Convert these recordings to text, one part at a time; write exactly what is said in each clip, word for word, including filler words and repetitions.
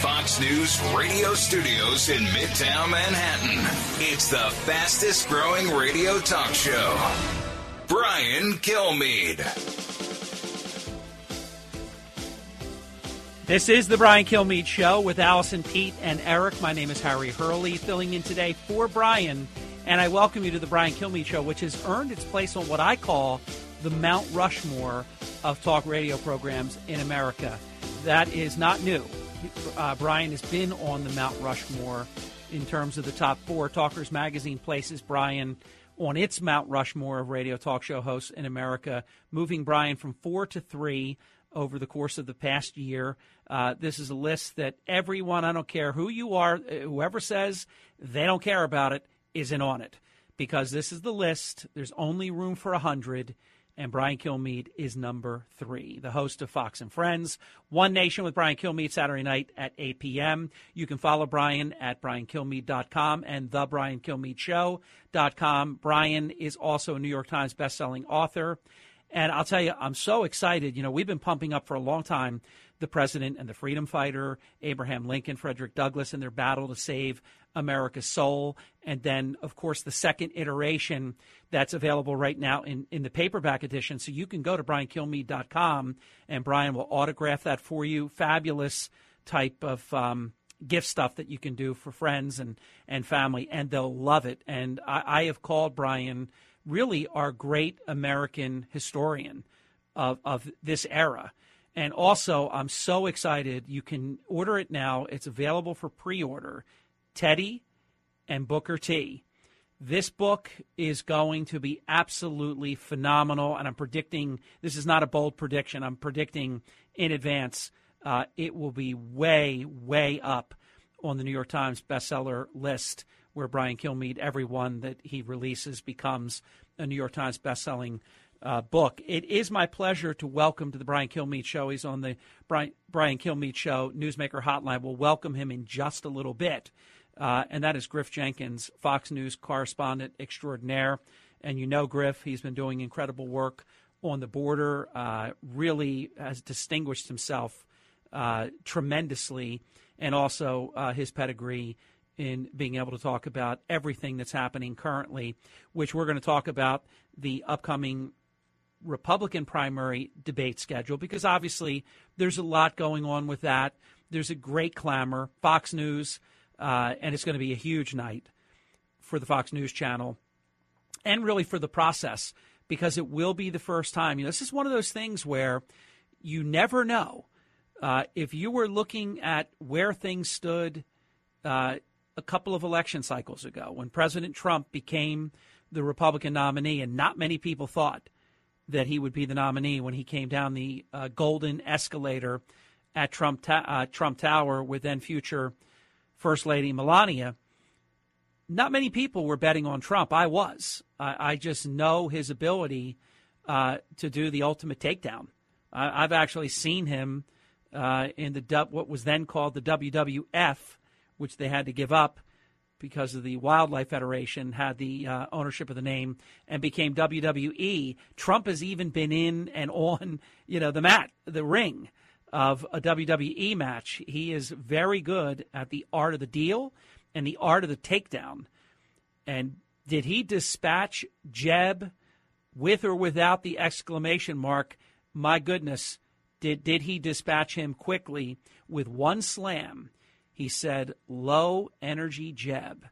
Fox News radio studios in Midtown Manhattan. It's the fastest growing radio talk show. Brian Kilmeade. This is the Brian Kilmeade Show with Allison, Pete, and Eric. My name is Harry Hurley, filling in today for Brian. And I welcome you to the Brian Kilmeade Show, which has earned its place on what I call the Mount Rushmore of talk radio programs in America. That is not new. Uh, Brian has been on the Mount Rushmore in terms of the top four. Talkers Magazine places Brian on its Mount Rushmore of radio talk show hosts in America, moving Brian from four to three over the course of the past year. Uh, this is a list that everyone, I don't care who you are, whoever says they don't care about it, isn't on it. Because this is the list. There's only room for one hundred. And Brian Kilmeade is number three, the host of Fox and Friends, One Nation with Brian Kilmeade, Saturday night at eight p.m. You can follow Brian at Brian Kilmeade dot com and the Brian Kilmeade Show dot com. Brian is also a New York Times bestselling author. And I'll tell you, I'm so excited. You know, we've been pumping up for a long time the president and the freedom fighter, Abraham Lincoln, Frederick Douglass, and their battle to save America's soul. And then, of course, the second iteration that's available right now in, in the paperback edition. So you can go to Brian Kilmeade dot com, and Brian will autograph that for you. Fabulous type of um, gift stuff that you can do for friends and, and family, and they'll love it. And I, I have called Brian really our great American historian of, of this era. And also, I'm so excited. You can order it now. It's available for pre-order. Teddy and Booker T. This book is going to be absolutely phenomenal, and I'm predicting, this is not a bold prediction, I'm predicting in advance, uh, it will be way, way up on the New York Times bestseller list, where Brian Kilmeade, every one that he releases becomes a New York Times bestselling Uh, book. It is my pleasure to welcome to the Brian Kilmeade Show. He's on the Brian, Brian Kilmeade Show Newsmaker Hotline. We'll welcome him in just a little bit. Uh, and that is Griff Jenkins, Fox News correspondent extraordinaire. And you know Griff, he's been doing incredible work on the border, uh, really has distinguished himself uh, tremendously, and also uh, his pedigree in being able to talk about everything that's happening currently, which we're going to talk about the upcoming Republican primary debate schedule, because obviously there's a lot going on with that. There's a great clamor, Fox News, uh, and it's going to be a huge night for the Fox News channel and really for the process, because it will be the first time. You know, this is one of those things where you never know. Uh, if you were looking at where things stood uh, a couple of election cycles ago when President Trump became the Republican nominee, and not many people thought that he would be the nominee when he came down the uh, golden escalator at Trump ta- uh, Trump Tower with then future First Lady Melania. Not many people were betting on Trump. I was. I, I just know his ability uh, to do the ultimate takedown. I- I've actually seen him uh, in the du- what was then called the W W F, which they had to give up because of the Wildlife Federation had the uh, ownership of the name and became W W E. Trump has even been in and on, you know, the mat, the ring of a W W E match. He is very good at the art of the deal and the art of the takedown. And did he dispatch Jeb with or without the exclamation mark? My goodness, Did, did he dispatch him quickly with one slam? He said, low energy jab.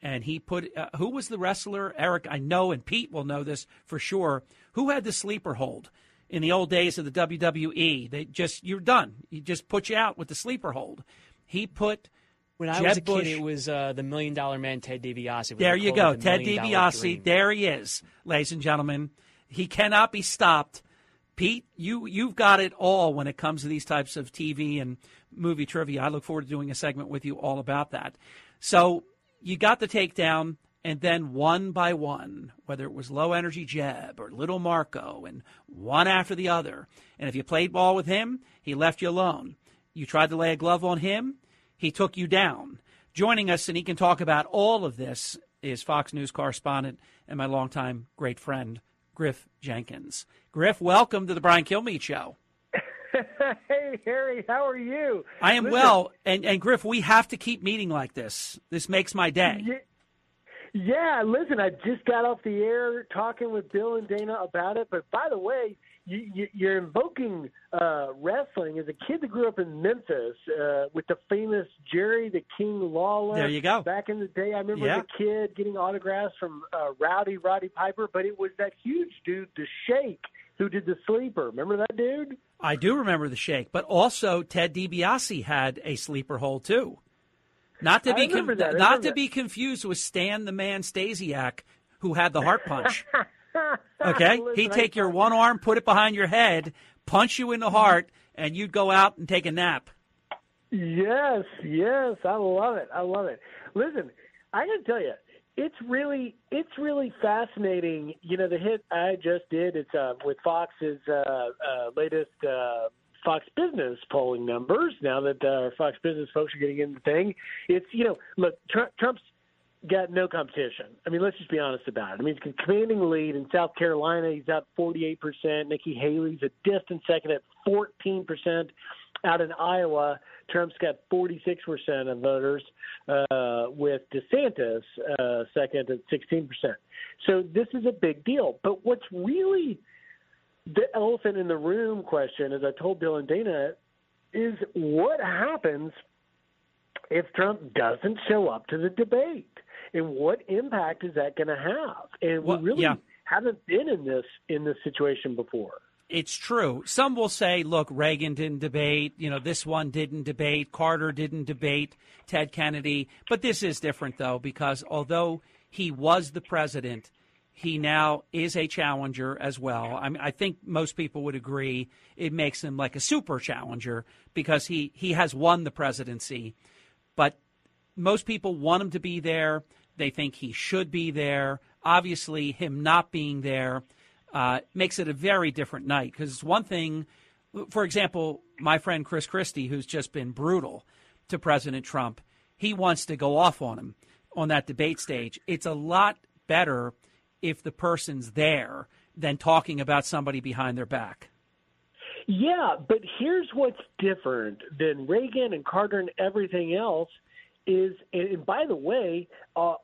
And he put, uh, who was the wrestler? Eric, I know, and Pete will know this for sure. Who had the sleeper hold in the old days of the W W E? They just, you're done. You just put you out with the sleeper hold. He put When I Jeb was a Bush, kid, it was uh, the Million Dollar Man, Ted DiBiase. There you go, Ted DiBiase. There he is, ladies and gentlemen. He cannot be stopped. Pete, you, you've got it all when it comes to these types of T V and movie trivia. I look forward to doing a segment with you all about that. So you got the takedown, and then one by one, whether it was Low Energy Jeb or Little Marco, and one after the other. And if you played ball with him, he left you alone. You tried to lay a glove on him, he took you down. Joining us, and he can talk about all of this, is Fox News correspondent and my longtime great friend, Griff Jenkins. Griff, welcome to the Brian Kilmeade Show. Hey, Harry, how are you? I am Listen, well. And, and, Griff, we have to keep meeting like this. This makes my day. Yeah. Yeah, listen, I just got off the air talking with Bill and Dana about it. But, by the way, you, you, you're invoking uh, wrestling. As a kid that grew up in Memphis uh, with the famous Jerry the King Lawler. There you go. Back in the day, I remember yeah. as a kid getting autographs from uh, Rowdy Roddy Piper. But it was that huge dude, the Shake, who did the sleeper. Remember that dude? I do remember the Shake. But also Ted DiBiase had a sleeper hold, too. Not to be com- not to that. be confused with Stan the Man Stasiak, who had the heart punch. Okay, Listen, he'd take your one arm, put it behind your head, punch you in the heart, and you'd go out and take a nap. Yes, yes, I love it. I love it. Listen, I gotta tell you, it's really, it's really fascinating. You know, the hit I just did. It's uh, with Fox's uh, uh, latest. Uh, Fox Business polling numbers, now that uh, Fox Business folks are getting into the thing. It's, you know, look, Tr- Trump's got no competition. I mean, let's just be honest about it. I mean, he's a commanding lead in South Carolina. He's up forty-eight percent. Nikki Haley's a distant second at fourteen percent. Out in Iowa, Trump's got forty-six percent of voters, uh, with DeSantis uh, second at sixteen percent. So this is a big deal. But what's really the elephant in the room question, as I told Bill and Dana, is what happens if Trump doesn't show up to the debate? And what impact is that going to have? And well, we really yeah. haven't been in this in this situation before. It's true. Some will say, look, Reagan didn't debate. You know, this one didn't debate. Carter didn't debate. Ted Kennedy. But this is different, though, because although he was the president, he now is a challenger as well. I mean, I think most people would agree it makes him like a super challenger because he, he has won the presidency. But most people want him to be there. They think he should be there. Obviously, him not being there uh, makes it a very different night, because it's one thing, for example, my friend Chris Christie, who's just been brutal to President Trump, he wants to go off on him on that debate stage. It's a lot better if the person's there than talking about somebody behind their back. Yeah, but here's what's different than Reagan and Carter and everything else is, and by the way, uh,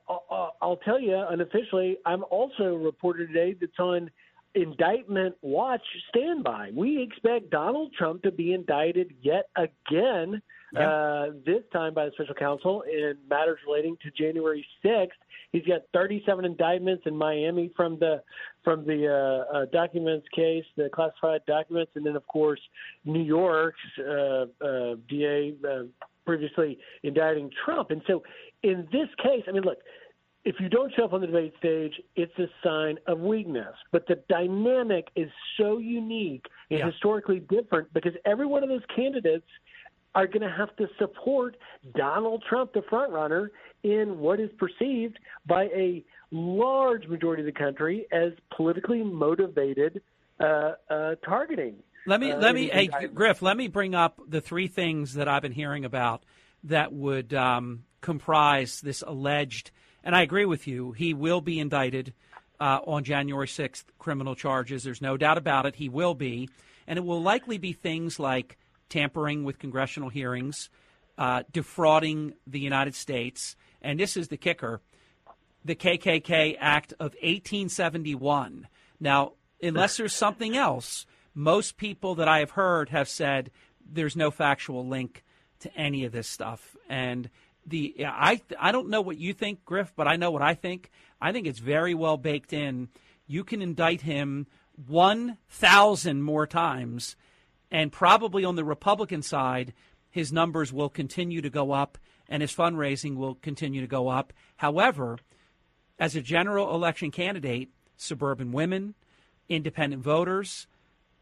I'll tell you unofficially, I'm also a reporter today that's on indictment watch standby. We expect Donald Trump to be indicted yet again, yeah. uh, this time by the special counsel in matters relating to January sixth. He's got thirty-seven indictments in Miami from the from the uh, uh, documents case, the classified documents, and then, of course, New York's uh, uh, D A uh, previously indicting Trump. And so in this case, I mean, look, if you don't show up on the debate stage, it's a sign of weakness. But the dynamic is so unique and yeah. historically different, because every one of those candidates are going to have to support Donald Trump, the frontrunner, in what is perceived by a large majority of the country as politically motivated uh, uh, targeting. Let me, uh, let me, hey, Griff, let me bring up the three things that I've been hearing about that would um, comprise this alleged, and I agree with you, he will be indicted uh, on January sixth, criminal charges. There's no doubt about it. He will be. And it will likely be things like tampering with congressional hearings, uh, defrauding the United States. And this is the kicker, the K K K Act of eighteen seventy-one. Now, unless there's something else, Most people that I have heard have said there's no factual link to any of this stuff. And the I I don't know what you think, Griff, but I know what I think. I think it's very well baked in. You can indict him one thousand more times, and probably on the Republican side, his numbers will continue to go up and his fundraising will continue to go up. However, as a general election candidate, suburban women, independent voters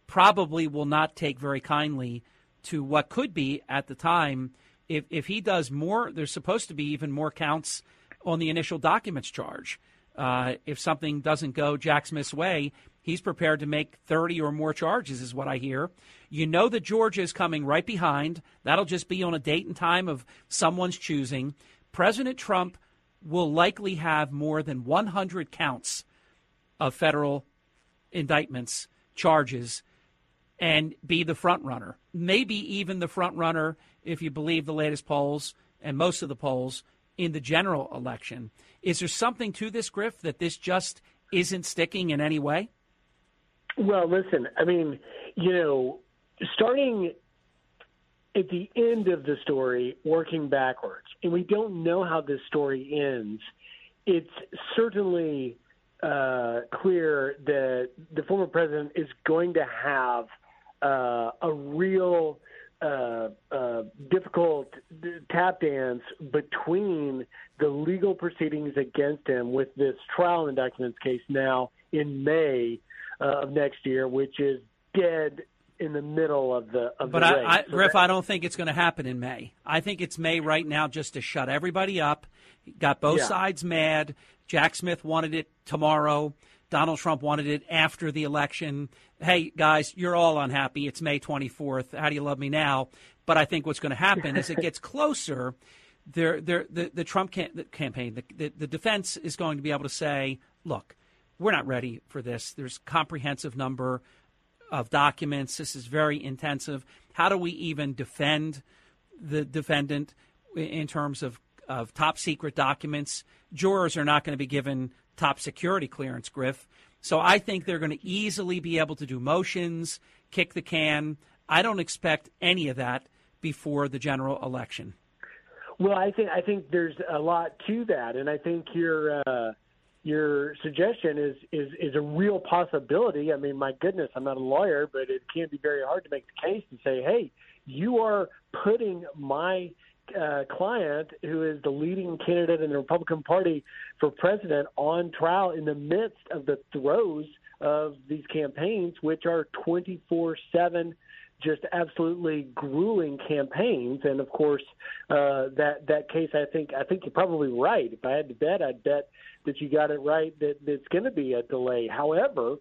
probably will not take very kindly to what could be at the time. If if he does more, there's supposed to be even more counts on the initial documents charge. Uh, if something doesn't go Jack Smith's way, he's prepared to make thirty or more charges is what I hear. You know that Georgia is coming right behind. That'll just be on a date and time of someone's choosing. President Trump will likely have more than one hundred counts of federal indictments, charges, and be the front runner. Maybe even the front runner, if you believe the latest polls and most of the polls, in the general election. Is there something to this, Griff, that this just isn't sticking in any way? Well, listen, I mean, you know, starting at the end of the story, working backwards, and we don't know how this story ends, it's certainly uh, clear that the former president is going to have uh, a real uh, uh, difficult tap dance between the legal proceedings against him with this trial indictments case now in May uh, of next year, which is dead in the middle of the of but the race. I, I, so Griff, that- I don't think it's going to happen in May. I think it's May right now just to shut everybody up. Got both yeah. sides mad. Jack Smith wanted it tomorrow. Donald Trump wanted it after the election. Hey, guys, you're all unhappy. It's May twenty-fourth. How do you love me now? But I think what's going to happen as it gets closer, they're, they're, the, the Trump cam- the campaign, the, the, the defense is going to be able to say, look, we're not ready for this. There's a comprehensive number of documents. This is very intensive. How do we even defend the defendant in terms of, of top secret documents? Jurors are not going to be given top security clearance, Griff. So I think they're going to easily be able to do motions, kick the can. I don't expect any of that before the general election. Well, I think I think there's a lot to that, and I think your uh, your suggestion is, is is a real possibility. I mean, my goodness, I'm not a lawyer, but it can be very hard to make the case and say, hey, you are putting my uh, client, who is the leading candidate in the Republican Party for president, on trial in the midst of the throes of these campaigns, which are twenty-four seven just absolutely grueling campaigns. And of course, uh, that that case, I think I think you're probably right. If I had to bet, I'd bet that you got it right, that it's going to be a delay. However,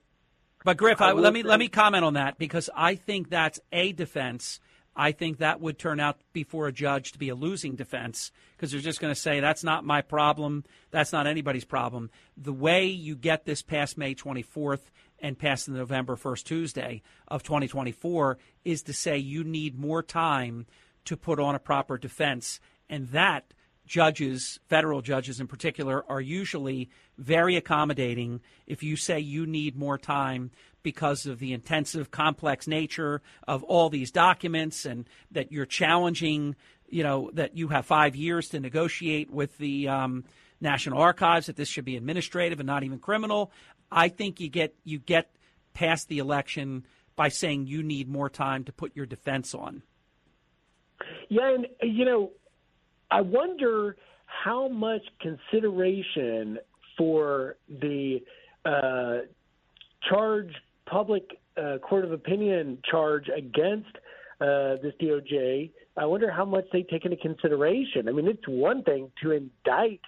but Griff, I, I let me think, let me comment on that, because I think that's a defense. I think that would turn out before a judge to be a losing defense, because they're just going to say that's not my problem, that's not anybody's problem. The way you get this past May twenty-fourth and past the November first Tuesday of twenty twenty-four is to say you need more time to put on a proper defense. And that judges, federal judges in particular, are usually very accommodating if you say you need more time because of the intensive, complex nature of all these documents, and that you're challenging, you know, that you have five years to negotiate with the um, National Archives, that this should be administrative and not even criminal. I think you get you get past the election by saying you need more time to put your defense on. Yeah, and, you know, I wonder how much consideration for the uh, charge, public uh, court of opinion charge against uh, this D O J, I wonder how much they take into consideration. I mean, it's one thing to indict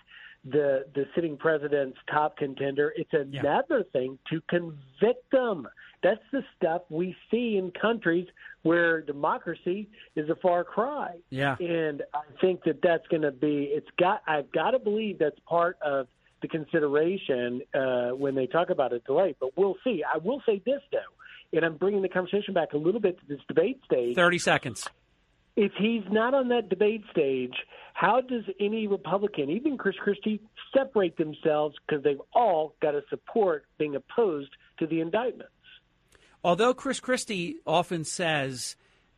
the the sitting president's top contender. It's another yeah. thing to convict them. That's the stuff we see in countries where democracy is a far cry. Yeah. And I think that that's going to be, it's got, I've got to believe that's part of the consideration uh, when they talk about a delay, but we'll see. I will say this though, and I'm bringing the conversation back a little bit to this debate stage. thirty seconds. If he's not on that debate stage, how does any Republican, even Chris Christie, separate themselves, because they've all got to support being opposed to the indictments? although Chris Christie often says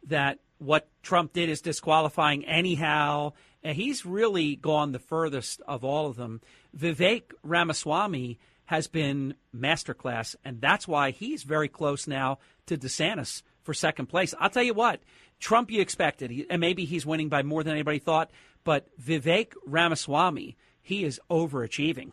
that what Trump did is disqualifying anyhow, and he's really gone the furthest of all of them. Vivek Ramaswamy has been masterclass, and that's why he's very close now to DeSantis for second place. I'll tell you what, Trump you expected, he, and maybe he's winning by more than anybody thought, but Vivek Ramaswamy, he is overachieving.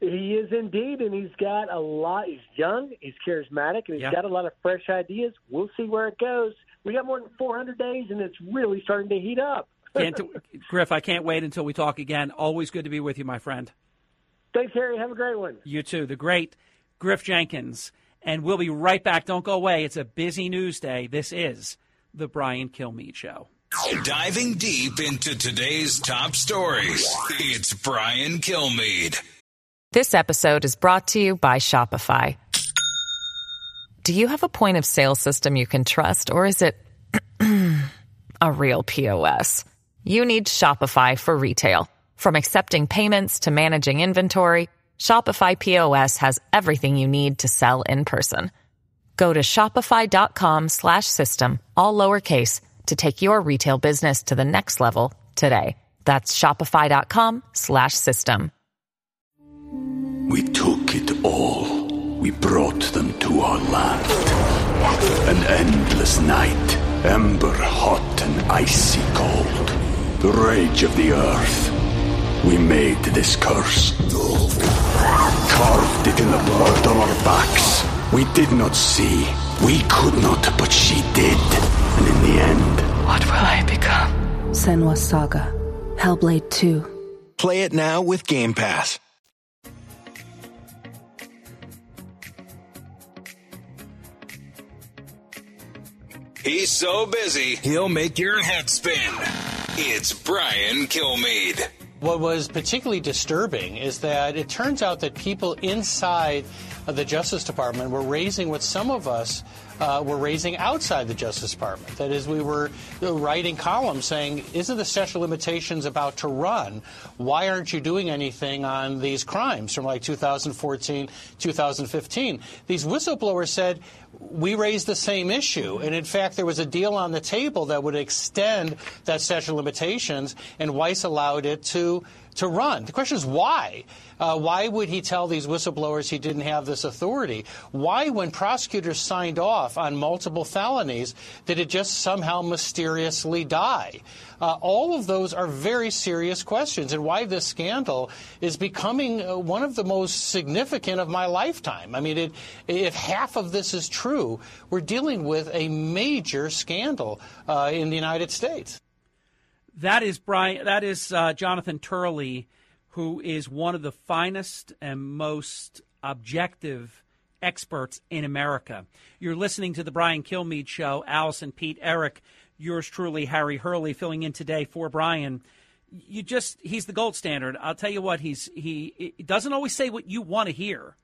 He is indeed, and he's got a lot. He's young, he's charismatic, and he's yeah. got a lot of fresh ideas. We'll see where it goes. We got more than four hundred days, and it's really starting to heat up. Can't, Griff, I can't wait until we talk again. Always good to be with you, my friend. Thanks, Harry. Have a great one. You too. The great Griff Jenkins. And we'll be right back. Don't go away. It's a busy news day. This is The Brian Kilmeade Show. Diving deep into today's top stories, it's Brian Kilmeade. This episode is brought to you by Shopify. Do you have a point of sale system you can trust, or is it a real P O S? You need Shopify for retail. From accepting payments to managing inventory, Shopify P O S has everything you need to sell in person. Go to shopify.com slash system, all lowercase, to take your retail business to the next level today. That's shopify.com slash system. We took it all. We brought them to our land. An endless night, ember hot and icy cold. The rage of the earth. We made this curse. Carved it in the blood on our backs. We did not see. We could not, but she did. And in the end, what will I become? Senwa Saga. Hellblade two. Play it now with Game Pass. He's so busy, he'll make your head spin. It's Brian Kilmeade. What was particularly disturbing is that it turns out that people inside of the Justice Department were raising what some of us uh, were raising outside the Justice Department. That is, we were writing columns saying, isn't the statute of limitations about to run? Why aren't you doing anything on these crimes from like two thousand fourteen, two thousand fifteen? These whistleblowers said, we raised the same issue. And in fact, there was a deal on the table that would extend that statute of limitations, and Weiss allowed it to to run. The question is why? Uh, why would he tell these whistleblowers he didn't have this authority? Why, when prosecutors signed off on multiple felonies, did it just somehow mysteriously die? Uh, all of those are very serious questions, and why this scandal is becoming uh, one of the most significant of my lifetime. I mean, it, if half of this is true, we're dealing with a major scandal uh, in the United States. That is Brian. That is uh, Jonathan Turley, who is one of the finest and most objective experts in America. You're listening to The Brian Kilmeade Show. Allison, Pete, Eric, yours truly, Harry Hurley, filling in today for Brian. You just, he's the gold standard. I'll tell you what, he's he, he doesn't always say what you want to hear,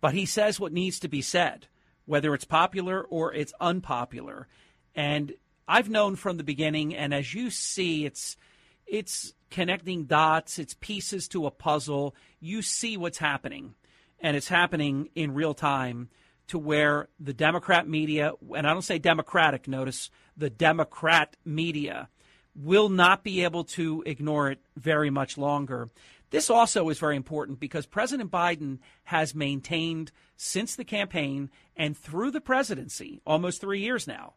but he says what needs to be said, whether it's popular or it's unpopular. And I've known from the beginning, and as you see, it's it's connecting dots, it's pieces to a puzzle. You see what's happening, and it's happening in real time to where the Democrat media, and I don't say Democratic, notice, the Democrat media will not be able to ignore it very much longer. This also is very important because President Biden has maintained since the campaign and through the presidency, almost three years now,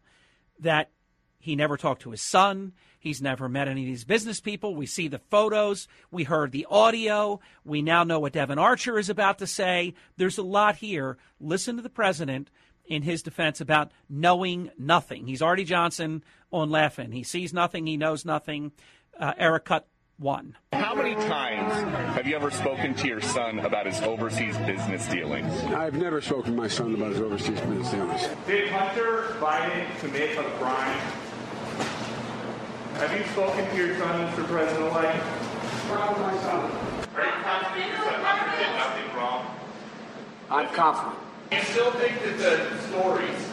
that he never talked to his son. He's never met any of these business people. We see the photos. We heard the audio. We now know what Devin Archer is about to say. There's a lot here. Listen to the president in his defense about knowing nothing. He's Artie Johnson on Laugh-In. He sees nothing. He knows nothing. Uh, Eric, cut one. How many times have you ever spoken to your son about his overseas business dealings? I've never spoken to my son about his overseas business dealings. Did Hunter Biden commit a crime? Have you spoken to your son, Mister President-elect? Proud of my son. Are you confident your son Hunter did nothing wrong? I'm confident. Do you still think that the stories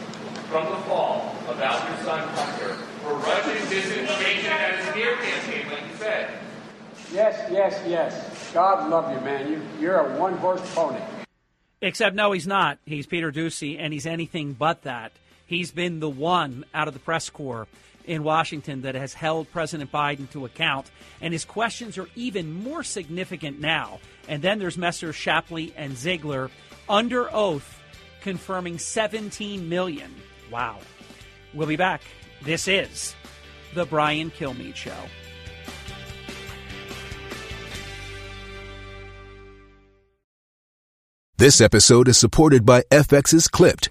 from the fall about your son Hunter were Russian disinformation at his smear campaign, like you said? Yes, yes, yes. God love you, man. You, you're a one-horse pony. Except, no, he's not. He's Peter Doocy, and he's anything but that. He's been the one out of the press corps in Washington that has held President Biden to account, and his questions are even more significant now. And then there's Messrs. Shapley and Ziegler under oath confirming seventeen million. Wow. We'll be back. This is The Brian Kilmeade Show. This episode is supported by F X's Clipped,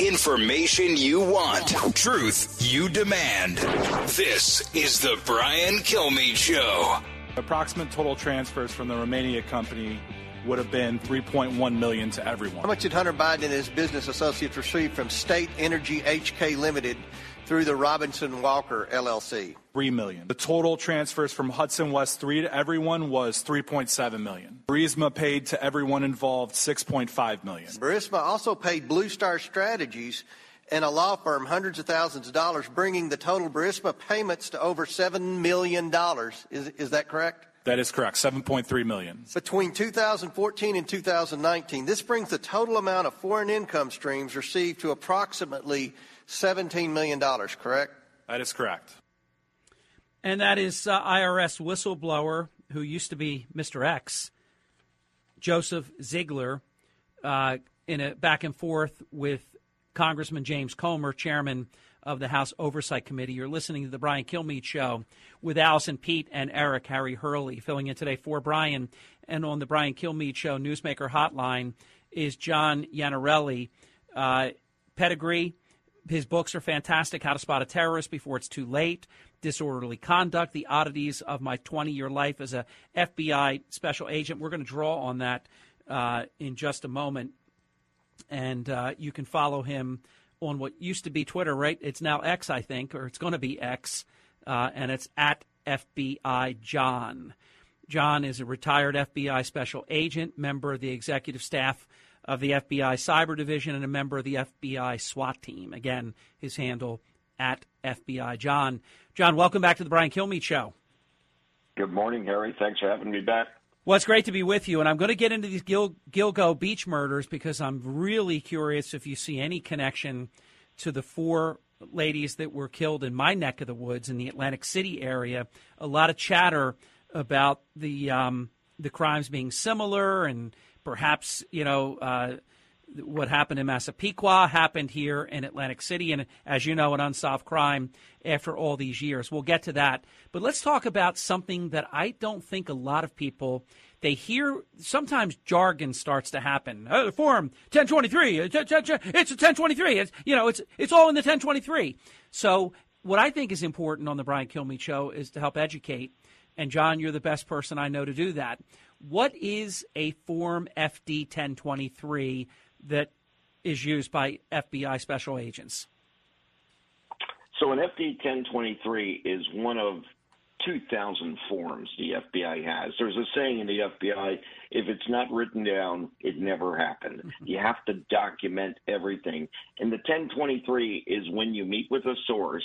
Information you want, truth you demand. This is the Brian Kilmeade Show. Approximate total transfers from the Romania company would have been three point one million dollars to everyone. How much did Hunter Biden and his business associates receive from State Energy H K Limited through the Robinson Walker L L C? three million dollars. The total transfers from Hudson West three to everyone was three point seven million dollars. Burisma paid to everyone involved six point five million dollars. Burisma also paid Blue Star Strategies and a law firm hundreds of thousands of dollars, bringing the total Burisma payments to over seven million dollars. Is, is that correct? That is correct, seven point three million dollars. Between two thousand fourteen and two thousand nineteen, this brings the total amount of foreign income streams received to approximately seventeen million dollars, correct? That is correct. And that is uh, I R S whistleblower, who used to be Mister X, Joseph Ziegler, uh, in a back and forth with Congressman James Comer, chairman of the House Oversight Committee. You're listening to The Brian Kilmeade Show with Allison, Pete, and Eric. Harry Hurley filling in today for Brian. And on The Brian Kilmeade Show Newsmaker Hotline is John Iannarelli. Uh, pedigree, his books are fantastic. How to Spot a Terrorist Before It's Too Late, Disorderly Conduct, The Oddities of My twenty-Year Life as a F B I Special Agent. We're going to draw on that uh, in just a moment. And uh, you can follow him on what used to be Twitter, right? It's now X, I think, or it's going to be X, uh, and it's at F B I John. John is a retired F B I special agent, member of the executive staff of the F B I Cyber Division, and a member of the F B I SWAT team. Again, his handle, at F B I John. John, welcome back to the Brian Kilmeade Show. Good morning, Harry. Thanks for having me back. Well, it's great to be with you, and I'm going to get into these Gil- Gilgo Beach murders because I'm really curious if you see any connection to the four ladies that were killed in my neck of the woods in the Atlantic City area. A lot of chatter about the um, the crimes being similar, and perhaps, you know, uh, what happened in Massapequa happened here in Atlantic City, and as you know, an unsolved crime after all these years. We'll get to that. But let's talk about something that I don't think a lot of people, they hear, sometimes jargon starts to happen. Oh, form ten twenty-three, it's a ten twenty-three, it's, you know, it's, it's all in the ten twenty-three. So what I think is important on the Brian Kilmeade Show is to help educate, and John, you're the best person I know to do that. What is a form F D ten twenty-three that is used by F B I special agents? So an F D ten twenty-three is one of two thousand forms the F B I has. There's a saying in the F B I, if it's not written down, it never happened. You have to document everything. And the ten twenty-three is when you meet with a source,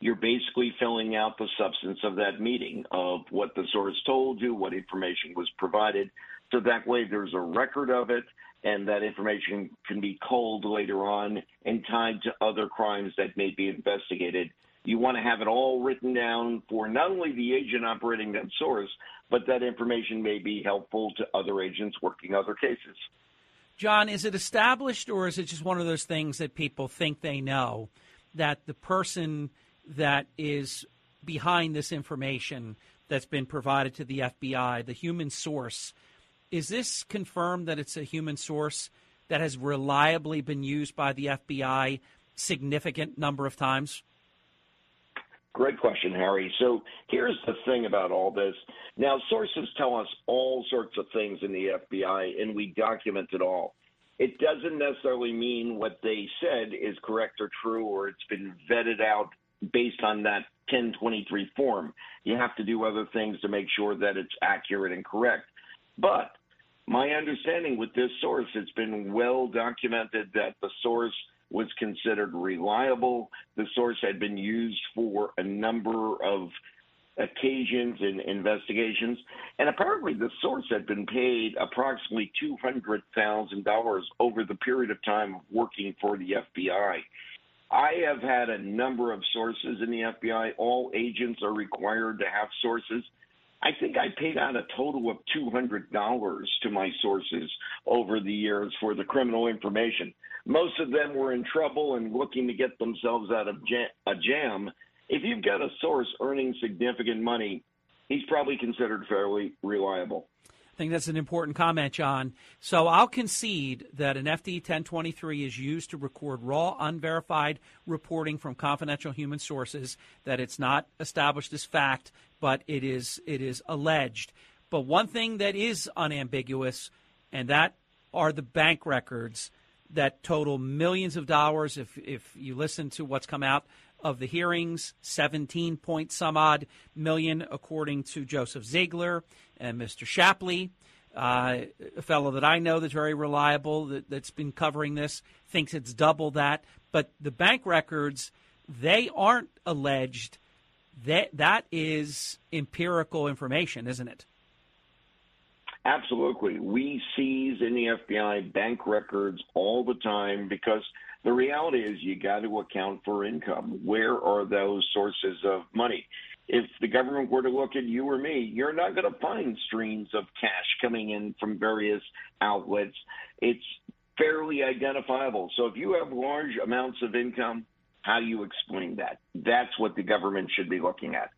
you're basically filling out the substance of that meeting, of what the source told you, what information was provided. So that way there's a record of it, and that information can be culled later on and tied to other crimes that may be investigated You want to have it all written down for not only the agent operating that source, but that information may be helpful to other agents working other cases. John, is it established, or is it just one of those things that people think they know, that the person that is behind this information that's been provided to the F B I, the human source, is this confirmed that it's a human source that has reliably been used by the F B I significant number of times? Great question, Harry. So here's the thing about all this. Now, sources tell us all sorts of things in the F B I, and we document it all. It doesn't necessarily mean what they said is correct or true, or it's been vetted out based on that ten twenty-three form. You have to do other things to make sure that it's accurate and correct. But my understanding with this source, it's been well documented that the source was considered reliable. The source had been used for a number of occasions and investigations. And apparently the source had been paid approximately two hundred thousand dollars over the period of time working for the F B I. I have had a number of sources in the F B I. All agents are required to have sources. I think I paid out a total of two hundred dollars to my sources over the years for the criminal information. Most of them were in trouble and looking to get themselves out of a jam. If you've got a source earning significant money, he's probably considered fairly reliable. I think that's an important comment, John. So I'll concede that an F D ten twenty-three is used to record raw, unverified reporting from confidential human sources, that it's not established as fact, but it is it is alleged. But one thing that is unambiguous, and that are the bank records that total millions of dollars. If if you listen to what's come out of the hearings, seventeen point some odd million, according to Joseph Ziegler and Mister Shapley, uh, a fellow that I know that's very reliable, that, that's been covering this, thinks it's double that. But the bank records, they aren't alleged. That that is empirical information, isn't it? Absolutely. We seize in the F B I bank records all the time, because the reality is you got to account for income. Where are those sources of money? If the government were to look at you or me, you're not going to find streams of cash coming in from various outlets. It's fairly identifiable. So if you have large amounts of income, how you explain that? That's what the government should be looking at.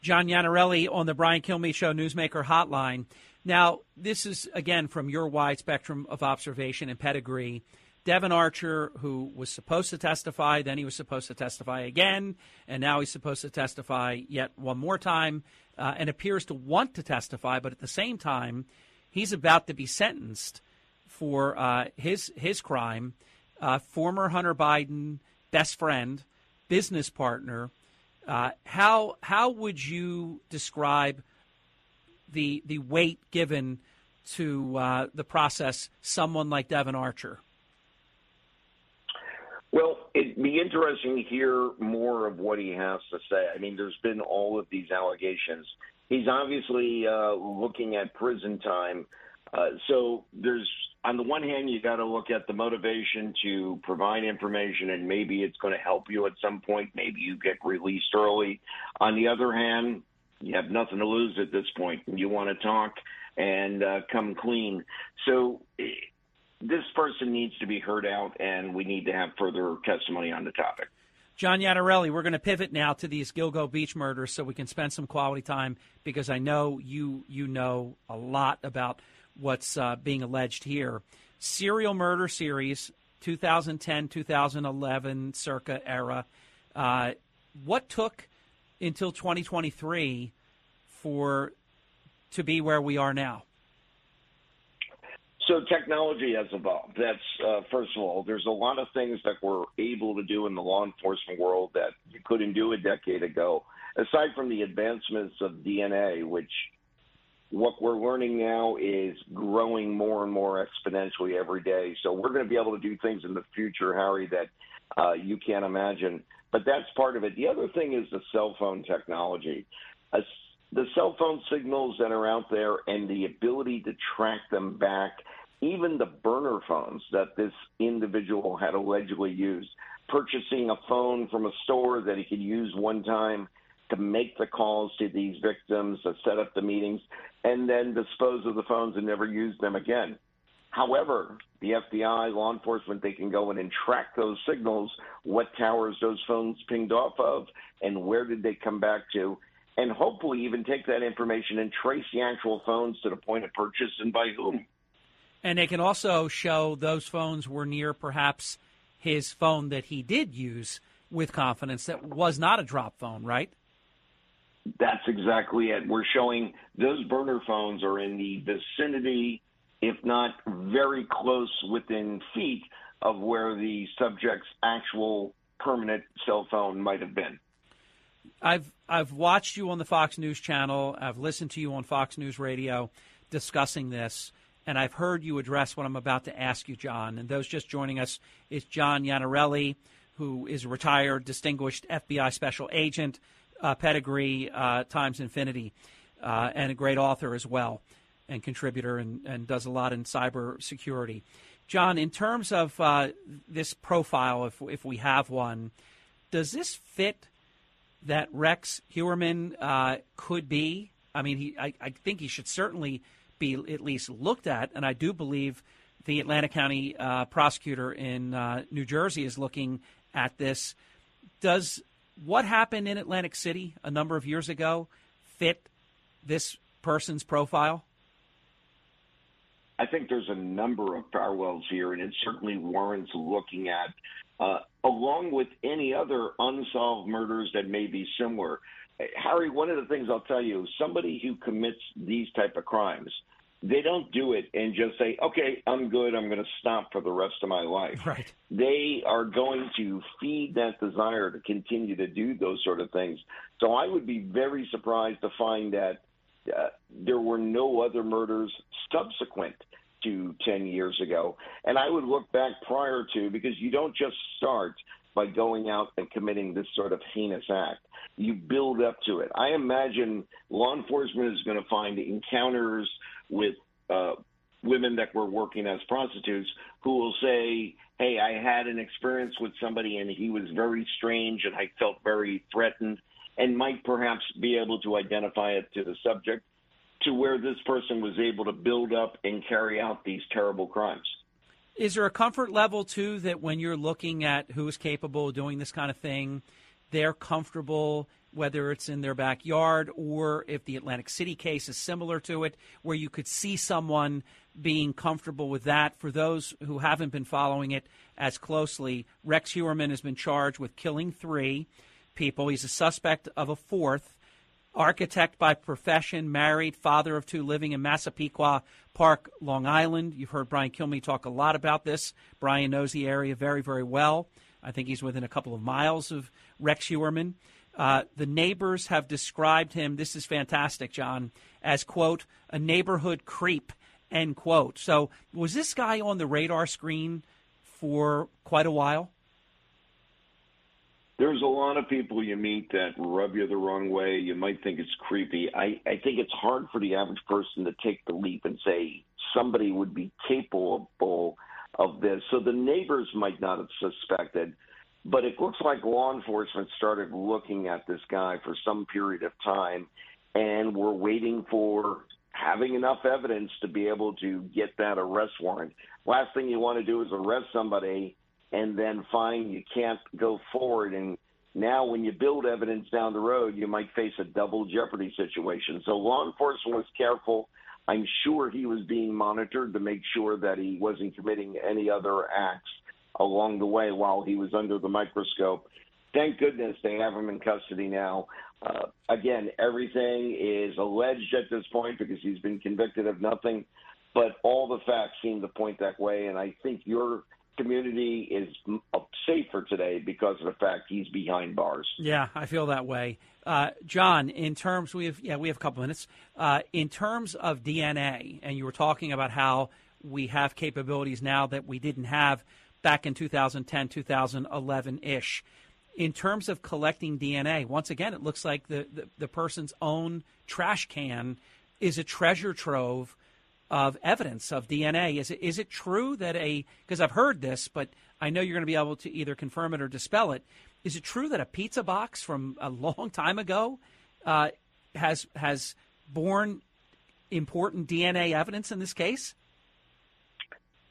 John Iannarelli on the Brian Kilmeade Show Newsmaker Hotline. Now, this is, again, from your wide spectrum of observation and pedigree. Devin Archer, who was supposed to testify, then he was supposed to testify again, and now he's supposed to testify yet one more time, uh, and appears to want to testify, but at the same time, he's about to be sentenced for uh, his, his crime. Uh, former Hunter Biden best friend, business partner. Uh, how how would you describe the the weight given to uh, the process? Someone like Devin Archer. Well, it'd be interesting to hear more of what he has to say. I mean, there's been all of these allegations. He's obviously uh, looking at prison time. Uh, so there's, on the one hand, you got to look at the motivation to provide information, and maybe it's going to help you at some point. Maybe you get released early. On the other hand, you have nothing to lose at this point. You want to talk and uh, come clean. So this person needs to be heard out, and we need to have further testimony on the topic. John Iannarelli, we're going to pivot now to these Gilgo Beach murders so we can spend some quality time, because I know you you know a lot about what's uh, being alleged here. Serial murder series, two thousand ten, two thousand eleven circa era. Uh, what took until twenty twenty-three for to be where we are now? So technology has evolved. That's, uh, first of all, there's a lot of things that we're able to do in the law enforcement world that you couldn't do a decade ago. Aside from the advancements of D N A, which what we're learning now is growing more and more exponentially every day. So we're going to be able to do things in the future, Harry, that uh, you can't imagine. But that's part of it. The other thing is the cell phone technology. A The cell phone signals that are out there and the ability to track them back even the burner phones that this individual had allegedly used, purchasing a phone from a store that he could use one time to make the calls to these victims, to set up the meetings, and then dispose of the phones and never use them again. However, the F B I, law enforcement, they can go in and track those signals, what towers those phones pinged off of, and where did they come back to, and hopefully even take that information and trace the actual phones to the point of purchase and by whom. And they can also show those phones were near perhaps his phone that he did use with confidence that was not a drop phone, right? That's exactly it. We're showing those burner phones are in the vicinity, if not very close within feet of where the subject's actual permanent cell phone might have been. I've I've watched you on the Fox News channel. I've listened to you on Fox News Radio discussing this, and I've heard you address what I'm about to ask you, John. And those just joining us is John Iannarelli, who is a retired, distinguished F B I special agent, uh, pedigree, uh, Times Infinity, uh, and a great author as well, and contributor, and, and does a lot in cybersecurity. John, in terms of uh, this profile, if if we have one, does this fit that Rex Heuermann uh, could be? I mean, he I, I think he should certainly be at least looked at, and I do believe the Atlantic County uh, prosecutor in uh, New Jersey is looking at this. Does what happened in Atlantic City a number of years ago fit this person's profile? I think there's a number of parallels here, and it certainly warrants looking at, uh, along with any other unsolved murders that may be similar. Harry, one of the things I'll tell you, somebody who commits these type of crimes, they don't do it and just say, okay, I'm good, I'm going to stop for the rest of my life. Right. They are going to feed that desire to continue to do those sort of things. So I would be very surprised to find that Uh, there were no other murders subsequent to ten years ago. And I would look back prior to, because you don't just start by going out and committing this sort of heinous act. You build up to it. I imagine law enforcement is going to find encounters with uh, women that were working as prostitutes who will say, hey, I had an experience with somebody and he was very strange and I felt very threatened, and might perhaps be able to identify it to the subject to where this person was able to build up and carry out these terrible crimes. Is there a comfort level, too, that when you're looking at who is capable of doing this kind of thing, they're comfortable, whether it's in their backyard or if the Atlantic City case is similar to it, where you could see someone being comfortable with that? For those who haven't been following it as closely, Rex Heuermann has been charged with killing three people. He's a suspect of a fourth. Architect by profession, married, father of two, living in Massapequa Park, Long Island. You've heard Brian Kilmeade talk a lot about this. Brian knows the area very, very well. I think he's within a couple of miles of Rex Heuermann. Uh, the neighbors have described him, this is fantastic, John, as, quote, a neighborhood creep, end quote. So was this guy on the radar screen for quite a while? There's a lot of people you meet that rub you the wrong way. You might think it's creepy. I, I think it's hard for the average person to take the leap and say somebody would be capable of this. So the neighbors might not have suspected, but it looks like law enforcement started looking at this guy for some period of time and were waiting for having enough evidence to be able to get that arrest warrant. Last thing you want to do is arrest somebody and then find you can't go forward. And now when you build evidence down the road, you might face a double jeopardy situation. So law enforcement was careful. I'm sure he was being monitored to make sure that he wasn't committing any other acts along the way while he was under the microscope. Thank goodness they have him in custody now. Uh, again, everything is alleged at this point because he's been convicted of nothing, but all the facts seem to point that way, and I think your community is safer today because of the fact he's behind bars. Yeah, I feel that way. Uh, John, in terms we have, yeah, we have a couple minutes. Uh, in terms of D N A, and you were talking about how we have capabilities now that we didn't have back in two thousand ten, two thousand eleven-ish. In terms of collecting D N A, once again, it looks like the, the, the person's own trash can is a treasure trove of evidence of D N A. Is it is it true that a, because I've heard this, but I know you're going to be able to either confirm it or dispel it. Is it true that a pizza box from a long time ago uh, has has borne important D N A evidence in this case?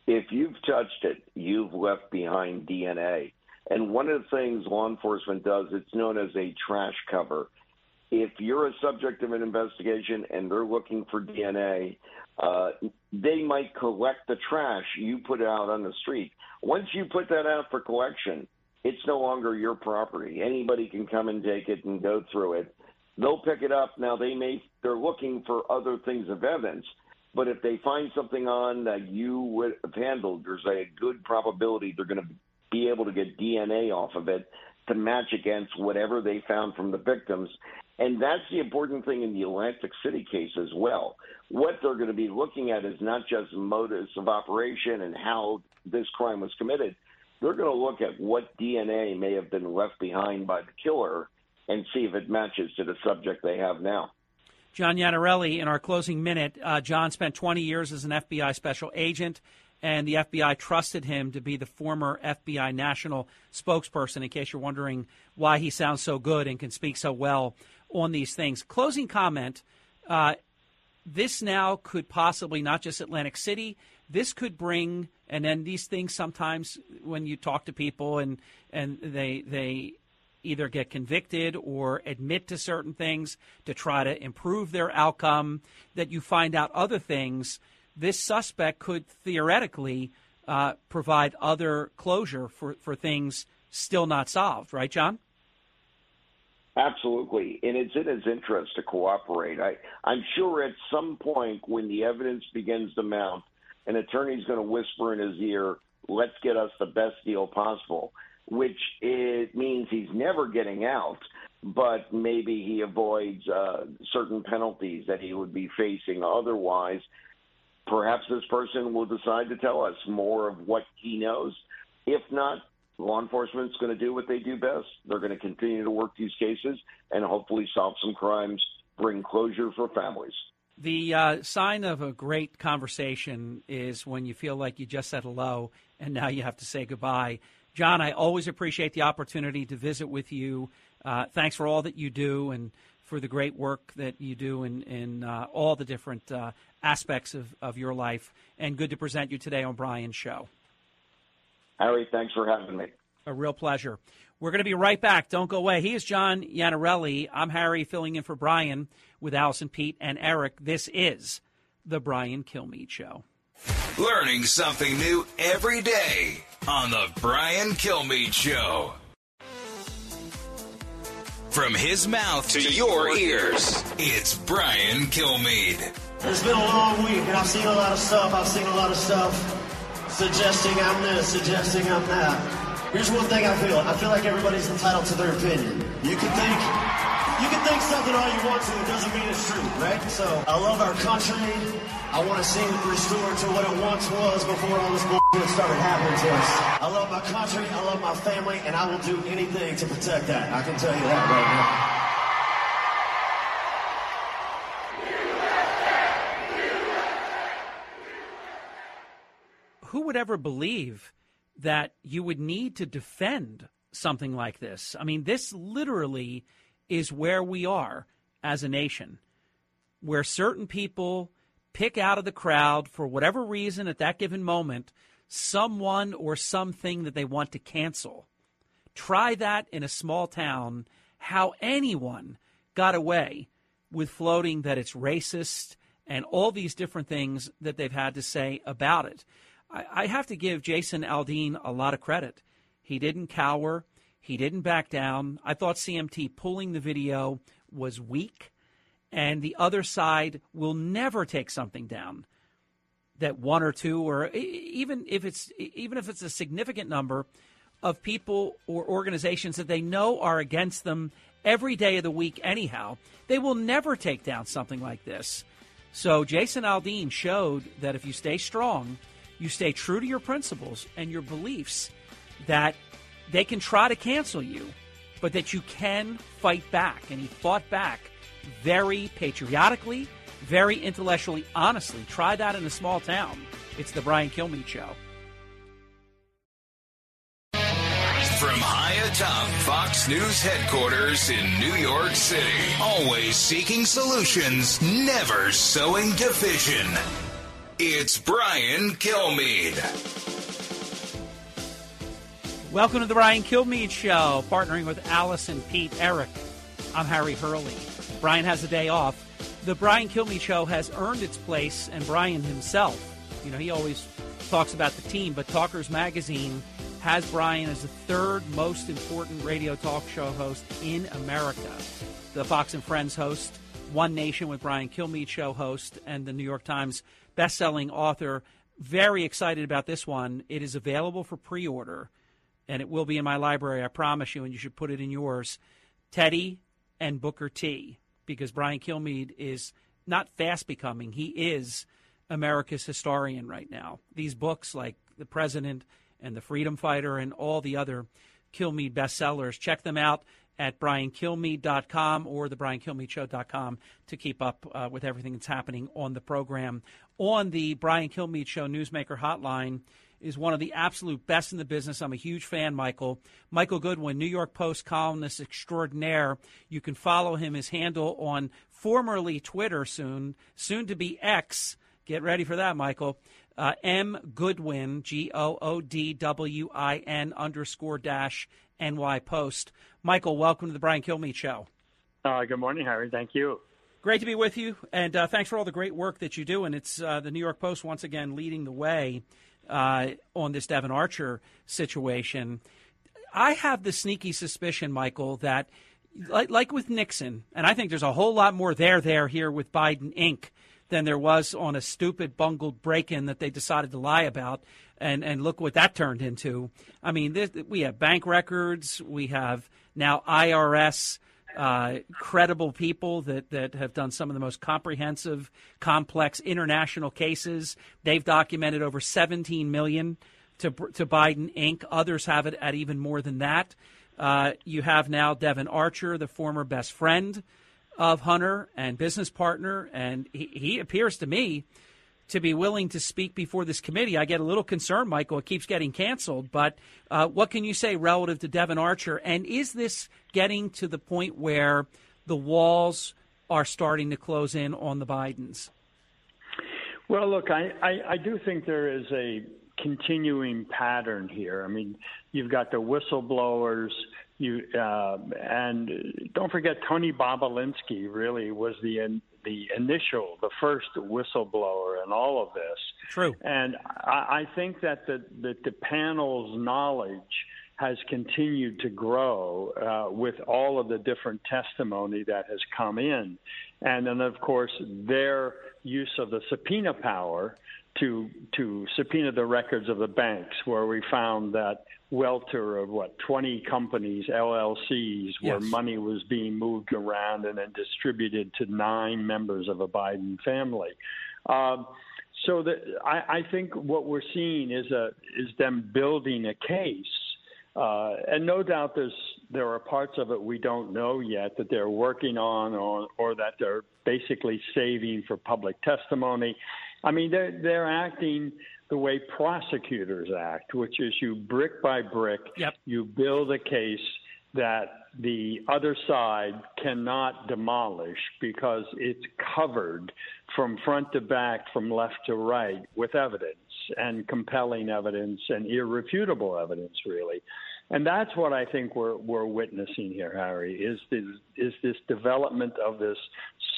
If you've touched it, you've left behind D N A. And one of the things law enforcement does, it's known as a trash cover. If you're a subject of an investigation and they're looking for D N A, uh, they might collect the trash you put out on the street. Once you put that out for collection, it's no longer your property. Anybody can come and take it and go through it. They'll pick it up. Now, they may, they're looking for other things of evidence, but if they find something on that you would have handled, there's a good probability they're going to be able to get D N A off of it to match against whatever they found from the victims. And that's the important thing in the Atlantic City case as well. What they're going to be looking at is not just motives of operation and how this crime was committed. They're going to look at what D N A may have been left behind by the killer and see if it matches to the subject they have now. John Iannarelli, in our closing minute, uh, John spent twenty years as an F B I special agent, and the F B I trusted him to be the former F B I national spokesperson, in case you're wondering why he sounds so good and can speak so well on these things. Closing comment, uh, this now could possibly not just Atlantic City, this could bring, and then these things sometimes when you talk to people and, and they they either get convicted or admit to certain things to try to improve their outcome, that you find out other things. This suspect could theoretically uh, provide other closure for, for things still not solved. Right, John? Absolutely. And it's in his interest to cooperate. I, I'm sure at some point when the evidence begins to mount, an attorney's going to whisper in his ear, let's get us the best deal possible, which it means he's never getting out, but maybe he avoids uh, certain penalties that he would be facing otherwise. Perhaps this person will decide to tell us more of what he knows. If not, law enforcement's going to do what they do best. They're going to continue to work these cases and hopefully solve some crimes, bring closure for families. The uh, sign of a great conversation is when you feel like you just said hello and now you have to say goodbye. John, I always appreciate the opportunity to visit with you. Uh, thanks for all that you do and for the great work that you do in, in uh, all the different uh, aspects of, of your life, and good to present you today on Brian's show. Harry, thanks for having me. A real pleasure. We're going to be right back. Don't go away. He is John Iannarelli. I'm Harry, filling in for Brian with Allison, Pete, and Eric. This is The Brian Kilmeade Show. Learning something new every day on The Brian Kilmeade Show. From his mouth to, to your ears, it's Brian Kilmeade. It's been a long week, and I've seen a lot of stuff. I've seen a lot of stuff suggesting I'm this, suggesting I'm that. Here's one thing I feel. I feel like everybody's entitled to their opinion. You can think, you can think something all you want to. It doesn't mean it's true, right? So I love our country. I want to see it restored to what it once was before all this bullshit started happening to us. I love my country. I love my family, and I will do anything to protect that. I can tell you that right now. Who would ever believe that you would need to defend something like this? I mean, this literally is where we are as a nation, where certain people pick out of the crowd for whatever reason at that given moment, someone or something that they want to cancel. Try that in a small town, how anyone got away with floating that it's racist and all these different things that they've had to say about it. I have to give Jason Aldean a lot of credit. He didn't cower. He didn't back down. I thought C M T pulling the video was weak, and the other side will never take something down that one or two, or even if it's even if it's a significant number of people or organizations that they know are against them every day of the week anyhow, they will never take down something like this. So Jason Aldean showed that if you stay strong, you stay true to your principles and your beliefs, that they can try to cancel you, but that you can fight back. And he fought back very patriotically very intellectually, honestly. Try that in a small town. It's the Brian Kilmeade Show. From high atop Fox News headquarters in New York City, always seeking solutions, never sowing division. It's Brian Kilmeade. Welcome to the Brian Kilmeade Show, partnering with Allison, Pete, Eric. I'm Harry Hurley. Brian has a day off. The Brian Kilmeade Show has earned its place, and Brian himself. You know, he always talks about the team, but Talkers Magazine has Brian as the third most important radio talk show host in America. The Fox and Friends host, One Nation with Brian Kilmeade Show host, and the New York Times best-selling author. Very excited about this one. It is available for pre-order, and it will be in my library, I promise you, and you should put it in yours. Teddy and Booker T, because Brian Kilmeade is not fast becoming. He is America's historian right now. These books like The President and The Freedom Fighter and all the other Kilmeade bestsellers. Check them out at Brian Kilmeade dot com or the Brian Kilmeade Show dot com to keep up uh, with everything that's happening on the program. On the Brian Kilmeade Show Newsmaker Hotline is one of the absolute best in the business. I'm a huge fan, Michael. Michael Goodwin, New York Post columnist extraordinaire. You can follow him, his handle on formerly Twitter, soon, soon to be X. Get ready for that, Michael. Uh, M. Goodwin, G O O D W I N underscore dash N Y Post. Michael, welcome to the Brian Kilmeade Show. Uh, good morning, Harry. Thank you. Great to be with you, and uh, thanks for all the great work that you do. And it's uh, the New York Post once again leading the way uh, on this Devin Archer situation. I have the sneaky suspicion, Michael, that like, like with Nixon, and I think there's a whole lot more there, there, here with Biden, Incorporated, than there was on a stupid, bungled break-in that they decided to lie about, and, and look what that turned into. I mean, this, we have bank records. We have now I R S uh, credible people that, that have done some of the most comprehensive, complex international cases. They've documented over seventeen million to, to Biden, Incorporated. Others have it at even more than that. Uh, you have now Devin Archer, the former best friend of Hunter and business partner, and he, he appears to me to be willing to speak before this committee. I get a little concerned, Michael. It keeps getting canceled, but uh, what can you say relative to Devin Archer? And is this getting to the point where the walls are starting to close in on the Bidens? Well, look, I, I, I do think there is a continuing pattern here. I mean, you've got the whistleblowers. You uh, and don't forget, Tony Bobolinsky really was the in, the initial, the first whistleblower in all of this. True. And I, I think that the, the the panel's knowledge has continued to grow uh, with all of the different testimony that has come in, and then of course their use of the subpoena power to to subpoena the records of the banks, where we found that welter of what twenty companies, L L Cs, where yes. money was being moved around and then distributed to nine members of a Biden family. Um, so that I, I think what we're seeing is a is them building a case, uh, and no doubt there's there are parts of it we don't know yet that they're working on, or or that they're basically saving for public testimony. I mean, they're, they're acting the way prosecutors act, which is you brick by brick, yep. you build a case that the other side cannot demolish because it's covered from front to back, from left to right, with evidence and compelling evidence and irrefutable evidence, really. And that's what I think we're we're witnessing here, Harry, is this, is this development of this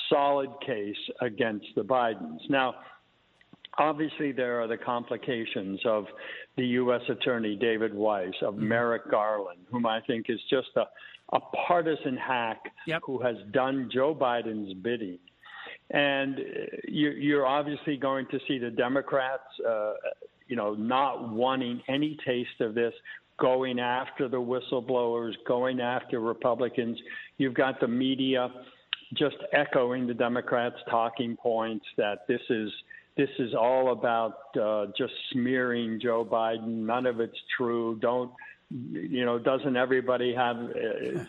solid case against the Bidens. Now, obviously, there are the complications of the U S Attorney David Weiss, of Merrick Garland, whom I think is just a, a partisan hack yep. who has done Joe Biden's bidding. And you, you're obviously going to see the Democrats, uh, you know, not wanting any taste of this, going after the whistleblowers, going after Republicans. You've got the media just echoing the Democrats' talking points that this is This is all about uh, just smearing Joe Biden. None of it's true. Don't, you know, doesn't everybody have uh,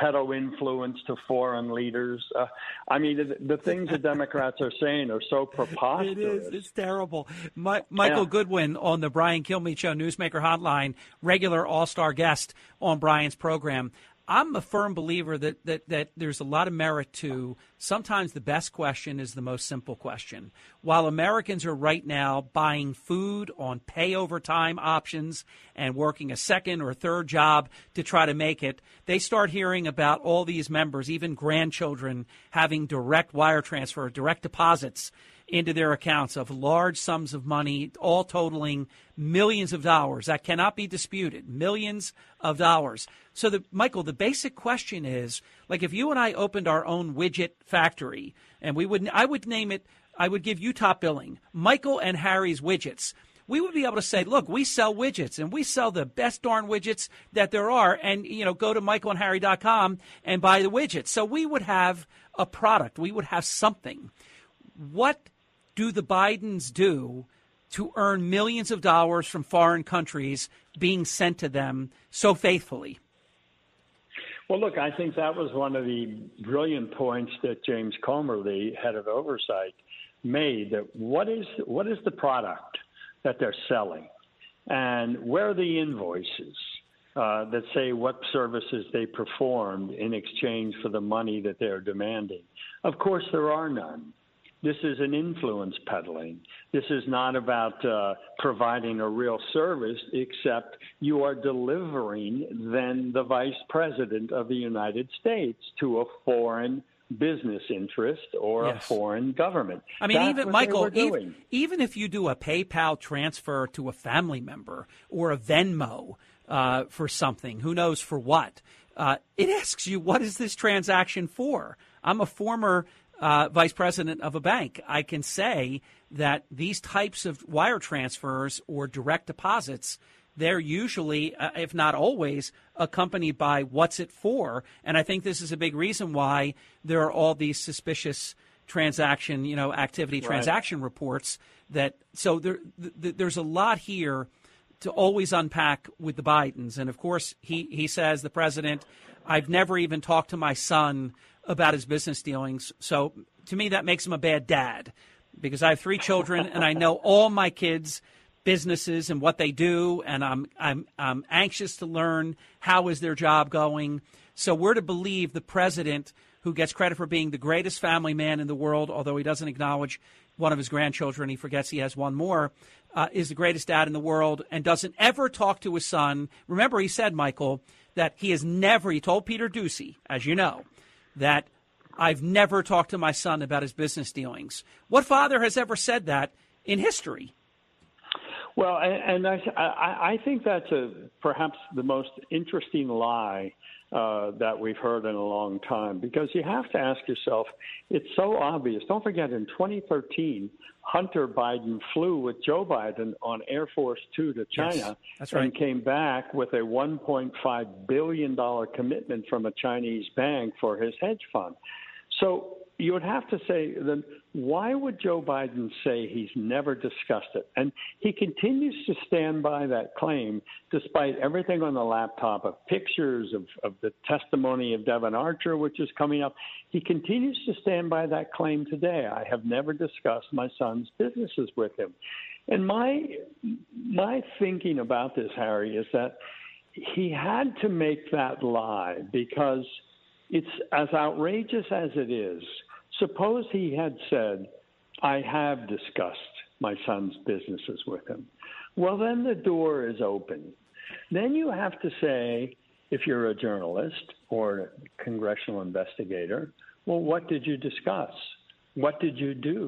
pedo influence to foreign leaders. Uh, I mean, the, the things the Democrats are saying are so preposterous. It is. It's terrible. My, Michael yeah. Goodwin on the Brian Kilmeade Show Newsmaker Hotline, regular all-star guest on Brian's program. I'm a firm believer that, that, that there's a lot of merit to sometimes the best question is the most simple question. While Americans are right now buying food on pay over time options and working a second or third job to try to make it, they start hearing about all these members, even grandchildren, having direct wire transfer, direct deposits into their accounts of large sums of money, all totaling millions of dollars. That cannot be disputed, millions of dollars. So, the, Michael, the basic question is, like, if you and I opened our own widget factory, and we would, I would name it, I would give you top billing, Michael and Harry's Widgets. We would be able to say, look, we sell widgets, and we sell the best darn widgets that there are, and, you know, go to michael and harry dot com and buy the widgets. So we would have a product. We would have something. What do the Bidens do to earn millions of dollars from foreign countries being sent to them so faithfully? Well, look, I think that was one of the brilliant points that James Comer, the head of oversight, made, that what is what is the product that they're selling, and where are the invoices uh, that say what services they performed in exchange for the money that they're demanding? Of course, there are none. This is an influence peddling. This is not about uh, providing a real service, except you are delivering then the vice president of the United States to a foreign business interest or yes. a foreign government. I mean, That's even Michael, even, even if you do a PayPal transfer to a family member or a Venmo uh, for something, who knows for what, uh, it asks you, what is this transaction for? I'm a former Uh, vice president of a bank. I can say that these types of wire transfers or direct deposits, they're usually, uh, if not always, accompanied by what's it for. And I think this is a big reason why there are all these suspicious transaction, you know, activity right. transaction reports. That so there, th- there's a lot here to always unpack with the Bidens. And of course, he he says, the president, I've never even talked to my son about his business dealings. So to me, that makes him a bad dad, because I have three children and I know all my kids' businesses and what they do. And I'm, I'm, I'm anxious to learn, how is their job going? So we're to believe the president, who gets credit for being the greatest family man in the world, although he doesn't acknowledge one of his grandchildren, he forgets he has one more, uh, is the greatest dad in the world and doesn't ever talk to his son. Remember, he said, Michael, that he has never, he told Peter Ducey, as you know, that I've never talked to my son about his business dealings. What father has ever said that in history? Well, and, and I, I, I think that's a, perhaps the most interesting lie uh, that we've heard in a long time, because you have to ask yourself, it's so obvious. Don't forget, in twenty thirteen, Hunter Biden flew with Joe Biden on Air Force Two to China. Yes, that's right. And came back with a one point five billion dollars commitment from a Chinese bank for his hedge fund. So you would have to say, then why would Joe Biden say he's never discussed it? And he continues to stand by that claim, despite everything on the laptop of pictures, of, of the testimony of Devin Archer, which is coming up. He continues to stand by that claim today. I have never discussed my son's businesses with him. And my my thinking about this, Harry, is that he had to make that lie, because it's as outrageous as it is. Suppose he had said, I have discussed my son's businesses with him. Well, then the door is open. Then you have to say, if you're a journalist or a congressional investigator, well, what did you discuss? What did you do?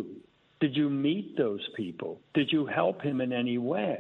Did you meet those people? Did you help him in any way?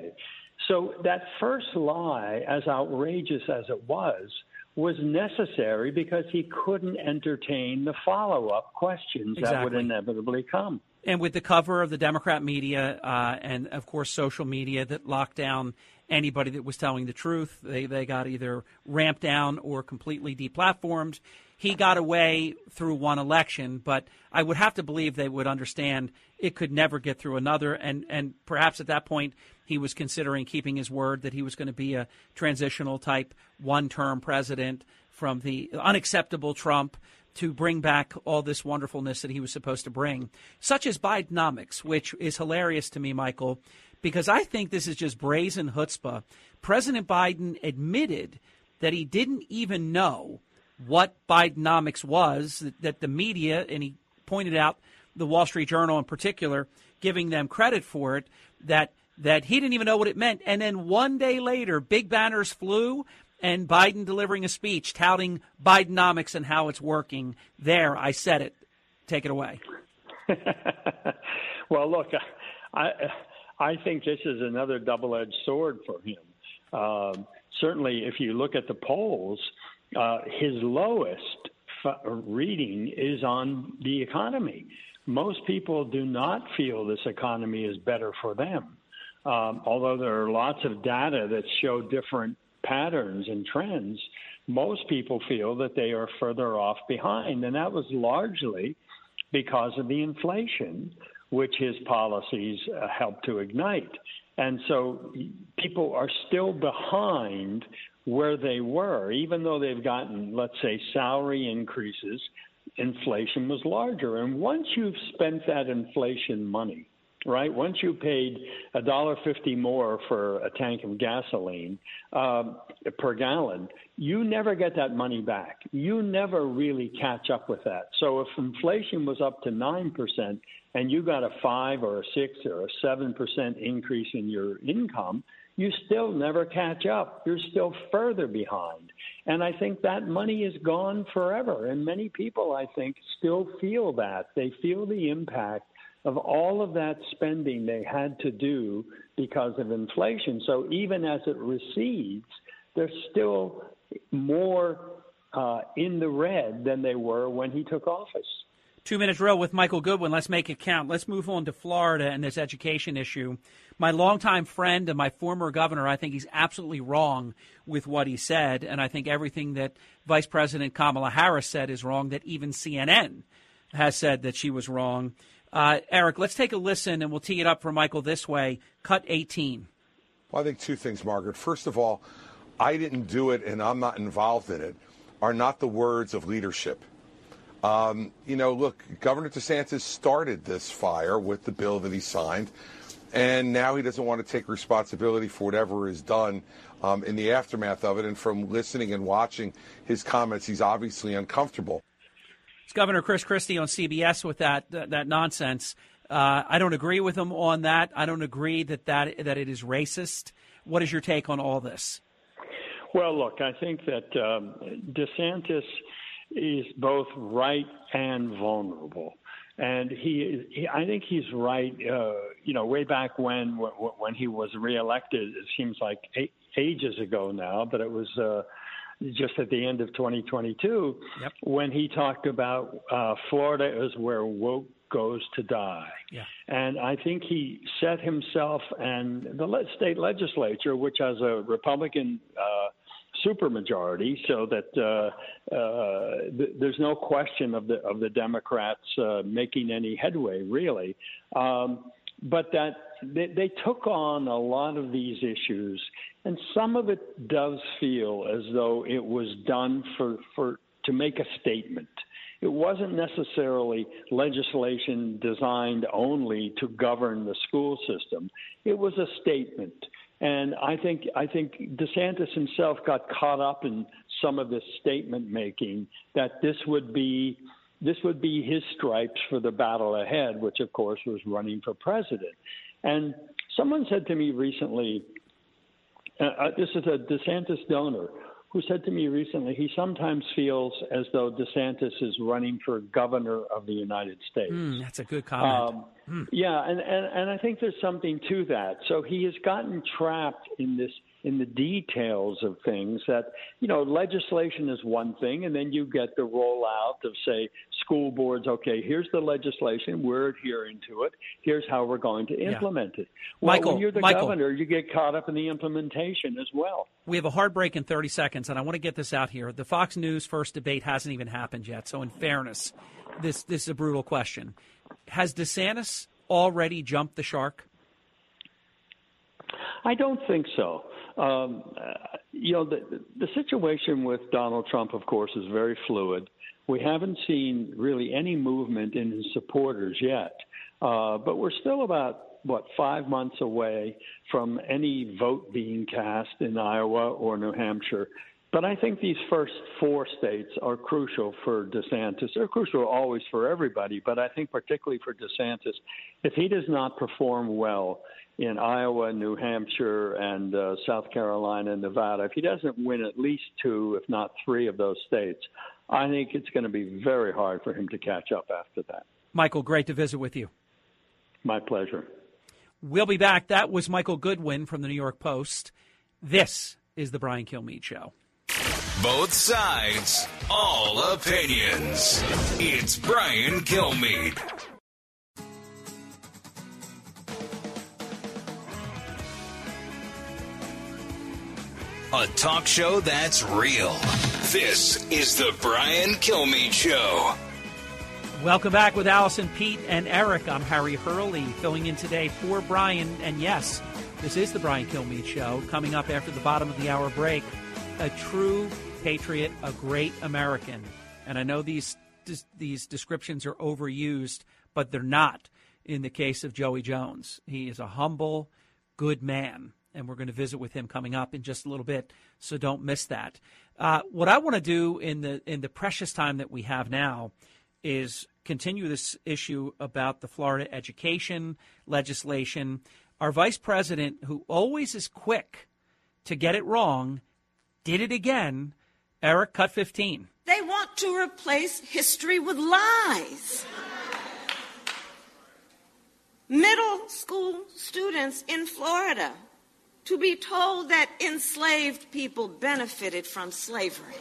So that first lie, as outrageous as it was, was necessary, because he couldn't entertain the follow-up questions exactly. that would inevitably come. And with the cover of the Democrat media uh, and, of course, social media that locked down anybody that was telling the truth, they, they got either ramped down or completely deplatformed. He got away through one election, but I would have to believe they would understand it could never get through another. And, and perhaps at that point, he was considering keeping his word that he was going to be a transitional type one-term president from the unacceptable Trump to bring back all this wonderfulness that he was supposed to bring, such as Bidenomics, which is hilarious to me, Michael, because I think this is just brazen chutzpah. President Biden admitted that he didn't even know what Bidenomics was, that, that the media, and he pointed out the Wall Street Journal in particular, giving them credit for it, that that he didn't even know what it meant. And then one day later, big banners flew and Biden delivering a speech touting Bidenomics and how it's working. There, I said it. Take it away. Well, look, I I think this is another double-edged sword for him. Um, certainly, if you look at the polls, uh, his lowest f- reading is on the economy. Most people do not feel this economy is better for them, um, although there are lots of data that show different patterns and trends. Most people feel that they are further off behind, and that was largely because of the inflation, which his policies uh, helped to ignite. And so people are still behind where they were, even though they've gotten, let's say, salary increases. Inflation was larger. And once you've spent that inflation money, right, once you paid one dollar fifty more for a tank of gasoline uh, per gallon, you never get that money back. You never really catch up with that. So if inflation was up to nine percent and you got a five or a six or a seven percent increase in your income, you still never catch up. You're still further behind. And I think that money is gone forever. And many people, I think, still feel that. They feel the impact of all of that spending they had to do because of inflation. So even as it recedes, they're still more uh, in the red than they were when he took office. Two-minute drill with Michael Goodwin. Let's make it count. Let's move on to Florida and this education issue. My longtime friend and my former governor, I think he's absolutely wrong with what he said, and I think everything that Vice President Kamala Harris said is wrong, that even C N N has said that she was wrong. Uh, Eric, let's take a listen, and we'll tee it up for Michael this way. Cut eighteen. Well, I think two things, Margaret. First of all, I didn't do it and I'm not involved in it are not the words of leadership. Um, you know, look, Governor DeSantis started this fire with the bill that he signed, and now he doesn't want to take responsibility for whatever is done um, in the aftermath of it. And from listening and watching his comments, he's obviously uncomfortable. Governor Chris Christie on C B S with that that, that nonsense. Uh, I don't agree with him on that. I don't agree that, that that it is racist. What is your take on all this? Well, look, I think that um, DeSantis is both right and vulnerable. And he, he I think he's right, uh, you know, way back when, when he was reelected, it seems like ages ago now, but it was uh, – just at the end of twenty twenty-two, yep, when he talked about uh, Florida is where woke goes to die. Yeah. And I think he set himself and the state legislature, which has a Republican uh, supermajority, so that uh, uh, th- there's no question of the of the Democrats uh, making any headway, really. Um, but that they, they took on a lot of these issues. And some of it does feel as though it was done for, for to make a statement. It wasn't necessarily legislation designed only to govern the school system. It was a statement. And I think I think DeSantis himself got caught up in some of this statement making, that this would be this would be his stripes for the battle ahead, which of course was running for president. And someone said to me recently, Uh, this is a DeSantis donor who said to me recently he sometimes feels as though DeSantis is running for governor of the United States. Mm, that's a good comment. Um, mm. Yeah, and, and, and I think there's something to that. So he has gotten trapped in this in the details of things that, you know, legislation is one thing, and then you get the rollout of, say, school boards. Okay, here's the legislation. We're adhering to it. Here's how we're going to implement yeah. it. Well, Michael, when you're the Michael, governor, you get caught up in the implementation as well. We have a hard break in thirty seconds, and I want to get this out here. The Fox News first debate hasn't even happened yet, so in fairness, this, this is a brutal question. Has DeSantis already jumped the shark? I don't think so. Um, you know, the, the situation with Donald Trump, of course, is very fluid. We haven't seen really any movement in his supporters yet, uh, but we're still about, what, five months away from any vote being cast in Iowa or New Hampshire. But I think these first four states are crucial for DeSantis. They're crucial always for everybody, but I think particularly for DeSantis. If he does not perform well in Iowa, New Hampshire, and uh, South Carolina and Nevada, if he doesn't win at least two, if not three of those states, I think it's going to be very hard for him to catch up after that. Michael, great to visit with you. My pleasure. We'll be back. That was Michael Goodwin from the New York Post. This is the Brian Kilmeade Show. Both sides, all opinions. It's Brian Kilmeade. A talk show that's real. This is the Brian Kilmeade Show. Welcome back with Allison, Pete, and Eric. I'm Harry Hurley, filling in today for Brian. And yes, this is the Brian Kilmeade Show. Coming up after the bottom of the hour break, a true patriot, a great American. And I know these these descriptions are overused, but they're not in the case of Joey Jones. He is a humble, good man, and we're going to visit with him coming up in just a little bit, so don't miss that. Uh, what I want to do in the in the precious time that we have now is continue this issue about the Florida education legislation. Our vice president, who always is quick to get it wrong, did it again. Eric, cut fifteen. They want to replace history with lies. Middle school students in Florida to be told that enslaved people benefited from slavery.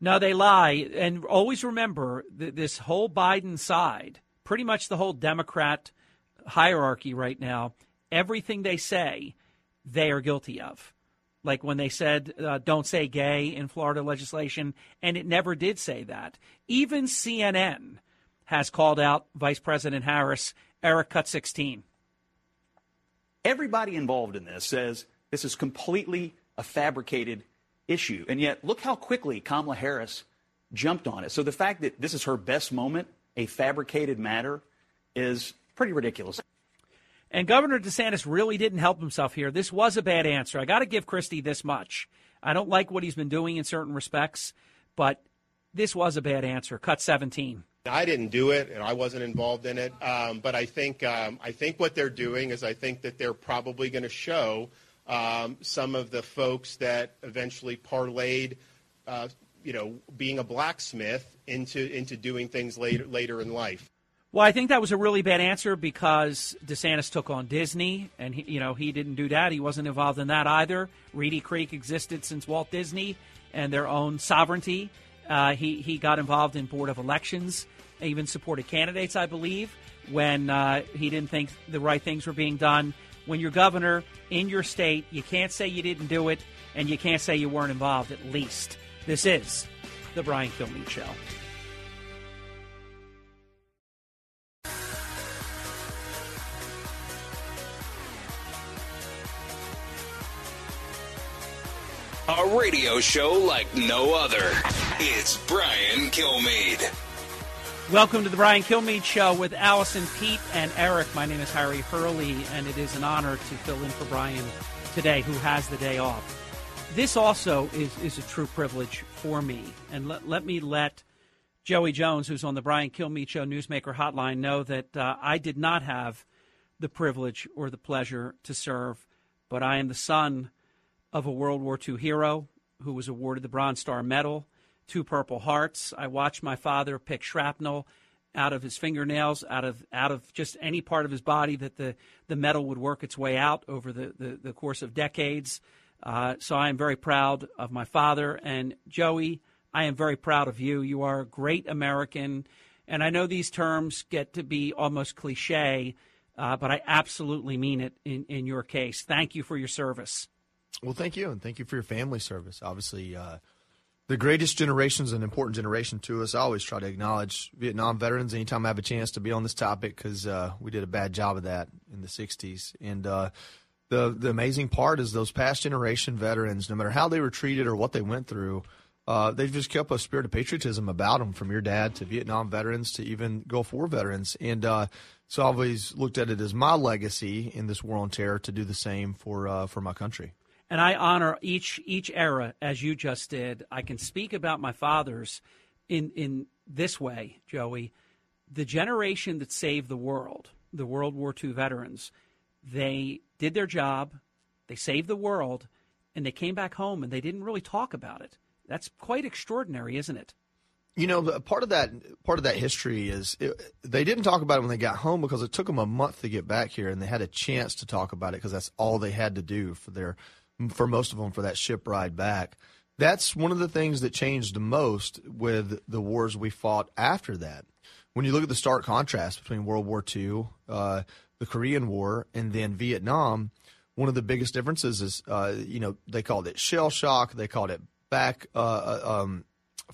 No, they lie. And always remember th- this whole Biden side, pretty much the whole Democrat hierarchy right now, everything they say, they are guilty of. Like when they said, uh, don't say gay in Florida legislation, and it never did say that. Even C N N has called out Vice President Harris. Eric, cut sixteen. Everybody involved in this says this is completely a fabricated issue. And yet, look how quickly Kamala Harris jumped on it. So the fact that this is her best moment, a fabricated matter, is pretty ridiculous. And Governor DeSantis really didn't help himself here. This was a bad answer. I got to give Christie this much. I don't like what he's been doing in certain respects, but this was a bad answer. Cut seventeen. I didn't do it, and I wasn't involved in it. Um, but I think um, I think what they're doing is I think that they're probably going to show um, some of the folks that eventually parlayed, uh, you know, being a blacksmith into into doing things later later in life. Well, I think that was a really bad answer because DeSantis took on Disney, and he, you know, he didn't do that. He wasn't involved in that either. Reedy Creek existed since Walt Disney and their own sovereignty. Uh, he he got involved in Board of Elections, even supported candidates, I believe, when uh, he didn't think the right things were being done. When you're governor in your state, you can't say you didn't do it, and you can't say you weren't involved, at least. This is the Brian Kilmeade Show. A radio show like no other. It's Brian Kilmeade. Welcome to the Brian Kilmeade Show with Allison, Pete, and Eric. My name is Harry Hurley, and it is an honor to fill in for Brian today, who has the day off. This also is, is a true privilege for me. And let, let me let Joey Jones, who's on the Brian Kilmeade Show Newsmaker Hotline, know that uh, I did not have the privilege or the pleasure to serve, but I am the son of a World War Two hero who was awarded the Bronze Star Medal, two Purple Hearts. I watched my father pick shrapnel out of his fingernails, out of out of just any part of his body that the, the medal would work its way out over the, the, the course of decades. Uh, so I am very proud of my father. And, Joey, I am very proud of you. You are a great American. And I know these terms get to be almost cliche, uh, but I absolutely mean it in, in your case. Thank you for your service. Well, thank you, and thank you for your family service. Obviously, uh, the greatest generation is an important generation to us. I always try to acknowledge Vietnam veterans anytime I have a chance to be on this topic because uh, we did a bad job of that in the sixties. And uh, the the amazing part is those past generation veterans, no matter how they were treated or what they went through, uh, they've just kept a spirit of patriotism about them, from your dad to Vietnam veterans to even Gulf War veterans. And uh, so I always looked at it as my legacy in this war on terror to do the same for uh, for my country. And I honor each each era, as you just did. I can speak about my father's in in this way, Joey. The generation that saved the world, the World War Two veterans, they did their job, they saved the world, and they came back home and they didn't really talk about it. That's quite extraordinary, isn't it? You know, part of that part of that history is it, they didn't talk about it when they got home because it took them a month to get back here, and they had a chance to talk about it because that's all they had to do for their for most of them for that ship ride back. That's one of the things that changed the most with the wars we fought after that. When you look at the stark contrast between World War Two, uh, the Korean War, and then Vietnam, one of the biggest differences is, uh, you know, they called it shell shock, they called it back uh, um,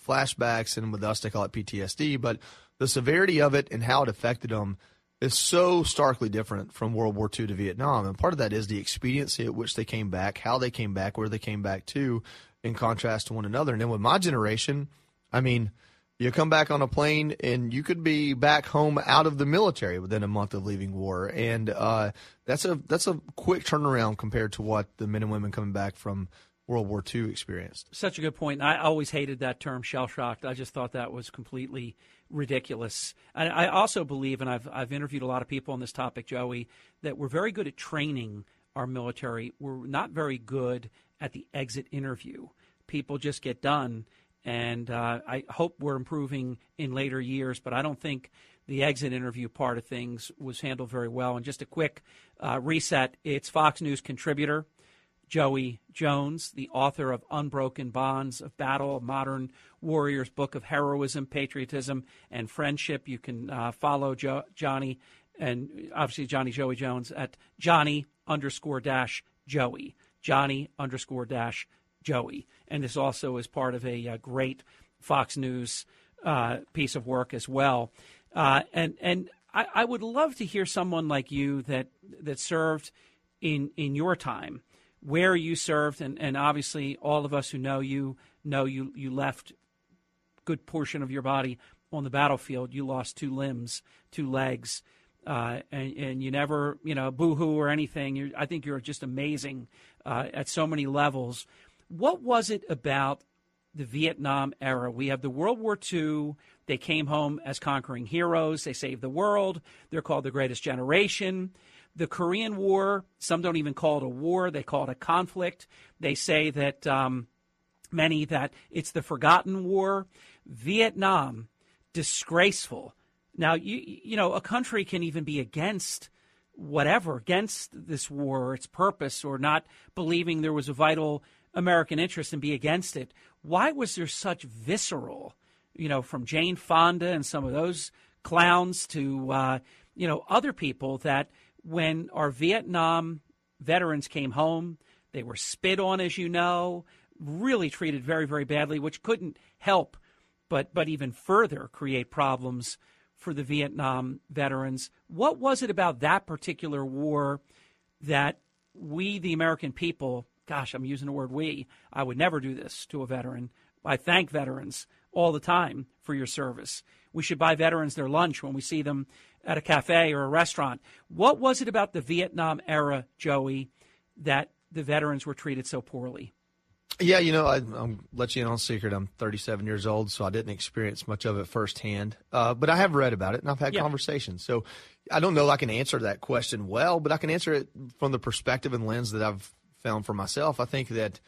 flashbacks, and with us they call it P T S D. But the severity of it and how it affected them is so starkly different from World War Two to Vietnam. And part of that is the expediency at which they came back, how they came back, where they came back to, in contrast to one another. And then with my generation, I mean, you come back on a plane and you could be back home out of the military within a month of leaving war. And uh, that's a that's a quick turnaround compared to what the men and women coming back from World War Two experienced. Such a good point. I always hated that term, shell-shocked. I just thought that was completely ridiculous. And I also believe, and I've, I've interviewed a lot of people on this topic, Joey, that we're very good at training our military. We're not very good at the exit interview. People just get done. And uh, I hope we're improving in later years, but I don't think the exit interview part of things was handled very well. And just a quick uh, reset, it's Fox News contributor Joey Jones, the author of Unbroken Bonds of Battle, a modern warrior's book of heroism, patriotism, and friendship. You can uh, follow jo- Johnny and obviously Johnny Joey Jones at Johnny underscore dash Joey, Johnny underscore dash Joey. And this also is part of a, a great Fox News uh, piece of work as well. Uh, and and I, I would love to hear someone like you that that served in in your time, where you served. And, and obviously all of us who know you know you, you left a good portion of your body on the battlefield. You lost two limbs, two legs. Uh, and, and you never, you know, boo-hoo or anything. You're, I think you're just amazing uh, at so many levels. What was it about the Vietnam era? We have the World War Two. They came home as conquering heroes. They saved the world. They're called the greatest generation. The Korean War, some don't even call it a war. They call it a conflict. They say that um, many that it's the forgotten war. Vietnam, disgraceful. Now, you, you know, a country can even be against whatever, against this war, or its purpose, or not believing there was a vital American interest and be against it. Why was there such visceral, you know, from Jane Fonda and some of those clowns to, uh, you know, other people that when our Vietnam veterans came home, they were spit on, as you know, really treated very, very badly, which couldn't help but, but even further create problems for the Vietnam veterans. What was it about that particular war that we, the American people, gosh, I'm using the word we. I would never do this to a veteran. I thank veterans all the time for your service. We should buy veterans their lunch when we see them at a cafe or a restaurant. What was it about the Vietnam era, Joey, that the veterans were treated so poorly? Yeah, you know, I, I'll let you in on a secret. I'm thirty-seven years old, so I didn't experience much of it firsthand. Uh, but I have read about it, and I've had yeah. conversations. So I don't know I can answer that question well, but I can answer it from the perspective and lens that I've found for myself. I think that,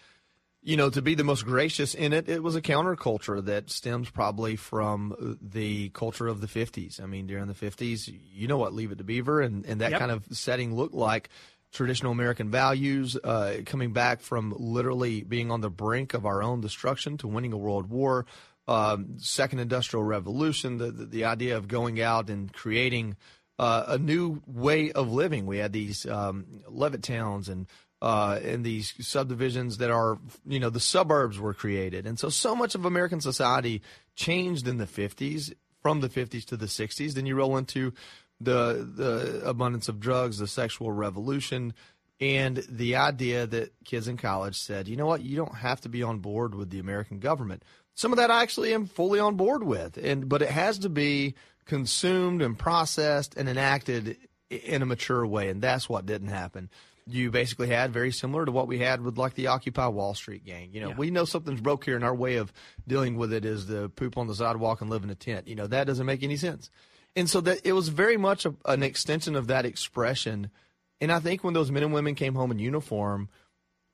you know, to be the most gracious in it, it was a counterculture that stems probably from the culture of the fifties. I mean, during the fifties, you know what Leave It to Beaver and, and that yep. kind of setting looked like. Traditional American values, uh, coming back from literally being on the brink of our own destruction to winning a world war, um, second industrial revolution, the, the, the idea of going out and creating uh, a new way of living. We had these um, Levitt towns and Uh, and these subdivisions that are, you know, the suburbs were created. And so, so much of American society changed in the fifties, from the fifties to the sixties. Then you roll into the the abundance of drugs, the sexual revolution, And the idea that kids in college said, you know what, you don't have to be on board with the American government. Some of that I actually am fully on board with, and but it has to be consumed and processed and enacted in a mature way, and that's what didn't happen. You basically had very similar to what we had with, like, the Occupy Wall Street gang. You know, yeah. we know something's broke here, and our way of dealing with it is to poop on the sidewalk and live in a tent. You know, that doesn't make any sense. And so that it was very much a, an extension of that expression. And I think when those men and women came home in uniform,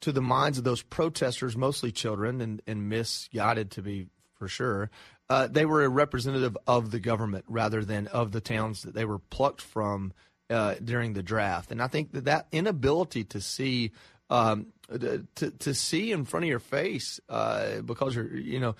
to the minds of those protesters, mostly children and, and misguided to be for sure, uh, they were a representative of the government rather than of the towns that they were plucked from Uh, during the draft. And I think that that inability to see um, to, to see in front of your face uh, because you're, you know,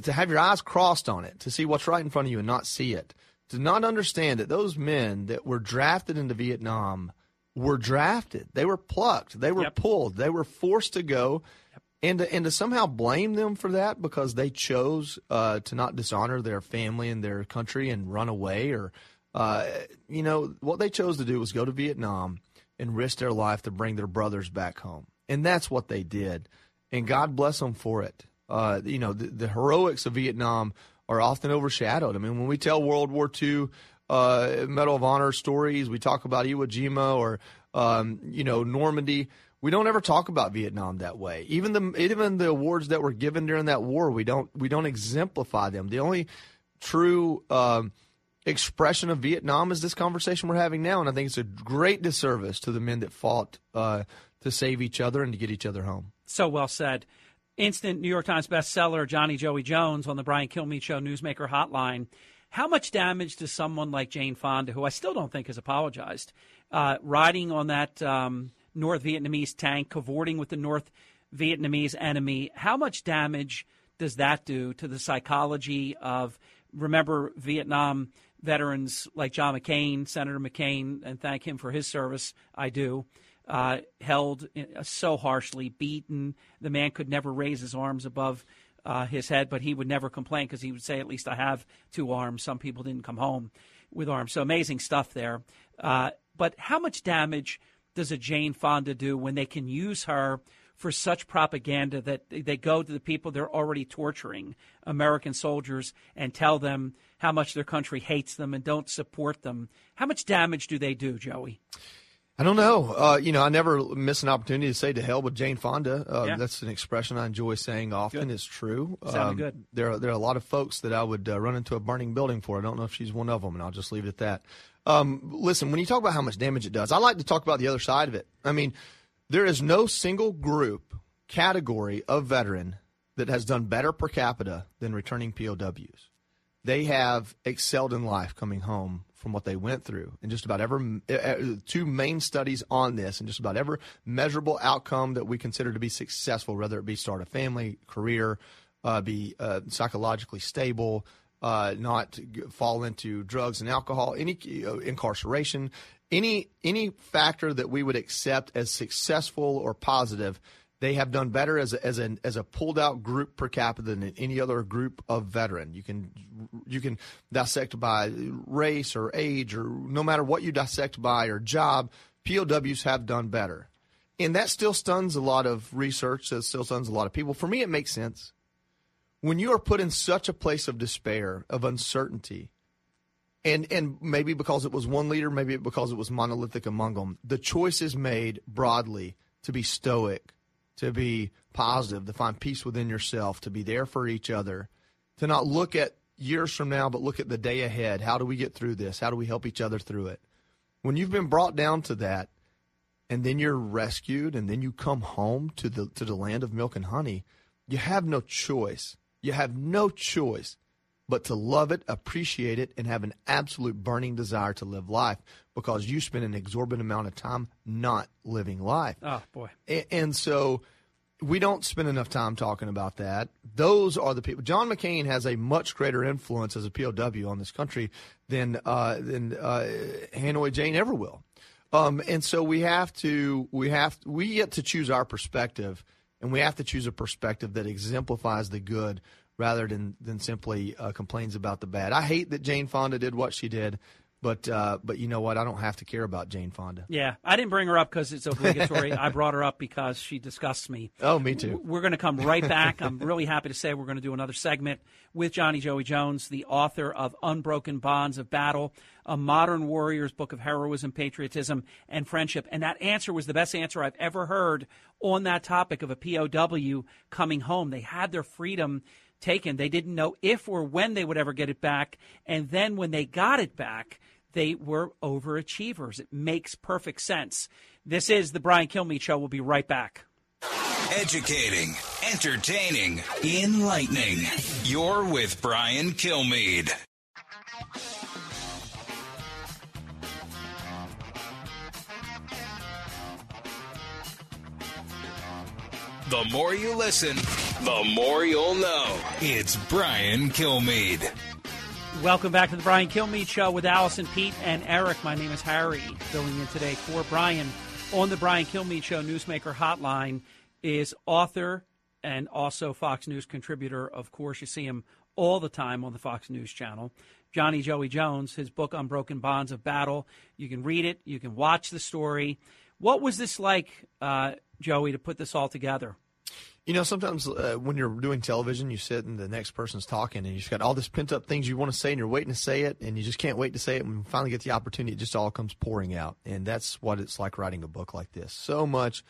to have your eyes crossed on it, to see what's right in front of you and not see it, to not understand that those men that were drafted into Vietnam were drafted. They were plucked. They were yep. pulled. They were forced to go. Yep. And to, and to somehow blame them for that because they chose uh, to not dishonor their family and their country and run away or Uh, you know, what they chose to do was go to Vietnam and risk their life to bring their brothers back home. And that's what they did. And God bless them for it. Uh, you know, the, the heroics of Vietnam are often overshadowed. I mean, when we tell World War Two uh, Medal of Honor stories, we talk about Iwo Jima or, um, you know, Normandy. We don't ever talk about Vietnam that way. Even the even the awards that were given during that war, we don't we don't exemplify them. The only true um expression of Vietnam is this conversation we're having now, and I think it's a great disservice to the men that fought uh, to save each other and to get each other home. So well said. Instant New York Times bestseller Johnny Joey Jones on the Brian Kilmeade Show Newsmaker Hotline. How much damage does someone like Jane Fonda, who I still don't think has apologized, uh, riding on that um, North Vietnamese tank, cavorting with the North Vietnamese enemy, how much damage does that do to the psychology of, remember, Vietnam veterans like John McCain, Senator McCain, and thank him for his service, I do, uh, held in, uh, so harshly, beaten. The man could never raise his arms above uh, his head, but he would never complain because he would say, at least I have two arms. Some people didn't come home with arms. So amazing stuff there. Uh, but how much damage does a Jane Fonda do when they can use her for such propaganda that they go to the people they're already torturing, American soldiers, and tell them how much their country hates them and don't support them? How much damage do they do, Joey? I don't know. Uh, you know, I never miss an opportunity to say to hell with Jane Fonda. Uh, yeah. That's an expression I enjoy saying often. Good. It's true. Um, good. There are, there are a lot of folks that I would uh, run into a burning building for. I don't know if she's one of them, and I'll just leave it at that. Um, listen, when you talk about how much damage it does, I like to talk about the other side of it. I mean, there is no single group, category of veteran that has done better per capita than returning P O Ws. They have excelled in life coming home from what they went through. And just about every two main studies on this, and just about every measurable outcome that we consider to be successful, whether it be start a family, career, uh, be uh, psychologically stable, uh, not fall into drugs and alcohol, any uh, incarceration. Any any factor that we would accept as successful or positive, they have done better as a, as a as a pulled out group per capita than any other group of veteran. You can you can dissect by race or age or no matter what you dissect by or job, P O Ws have done better, and that still stuns a lot of research. That still stuns a lot of people. For me, it makes sense. When you are put in such a place of despair, of uncertainty. And and maybe because it was one leader, maybe because it was monolithic among them, the choice is made broadly to be stoic, to be positive, to find peace within yourself, to be there for each other, to not look at years from now, but look at the day ahead. How do we get through this? How do we help each other through it? When you've been brought down to that and then you're rescued and then you come home to the to the land of milk and honey, you have no choice. You have no choice but to love it, appreciate it, and have an absolute burning desire to live life because you spend an exorbitant amount of time not living life. Oh, boy. And, and so we don't spend enough time talking about that. Those are the people. John McCain has a much greater influence as a P O W on this country than uh, than uh, Hanoi Jane ever will. Um, and so we have to we have we get to choose our perspective, and we have to choose a perspective that exemplifies the good rather than, than simply uh, complains about the bad. I hate that Jane Fonda did what she did, But uh, but you know what? I don't have to care about Jane Fonda. Yeah, I didn't bring her up because it's obligatory. I brought her up because she disgusts me. Oh, me too. We're going to come right back. I'm really happy to say we're going to do another segment with Johnny Joey Jones, the author of Unbroken Bonds of Battle, a modern warrior's book of heroism, patriotism, and friendship. And that answer was the best answer I've ever heard on that topic of a P O W coming home. They had their freedom taken. They didn't know if or when they would ever get it back. And then when they got it back, they were overachievers. It makes perfect sense. This is the Brian Kilmeade Show. We'll be right back. Educating, entertaining, enlightening. You're with Brian Kilmeade. The more you listen, the more you'll know. It's Brian Kilmeade. Welcome back to the Brian Kilmeade Show with Allison, Pete, and Eric. My name is Harry, filling in today for Brian. On the Brian Kilmeade Show, Newsmaker Hotline is author and also Fox News contributor. Of course, you see him all the time on the Fox News channel. Johnny Joey Jones, his book, Unbroken Bonds of Battle. You can read it. You can watch the story. What was this like, uh, Joey, to put this all together? You know, sometimes uh, when you're doing television, you sit and the next person's talking, and you just got all this pent-up things you want to say, and you're waiting to say it, and you just can't wait to say it. And when you finally get the opportunity, it just all comes pouring out. And that's what it's like writing a book like this. So much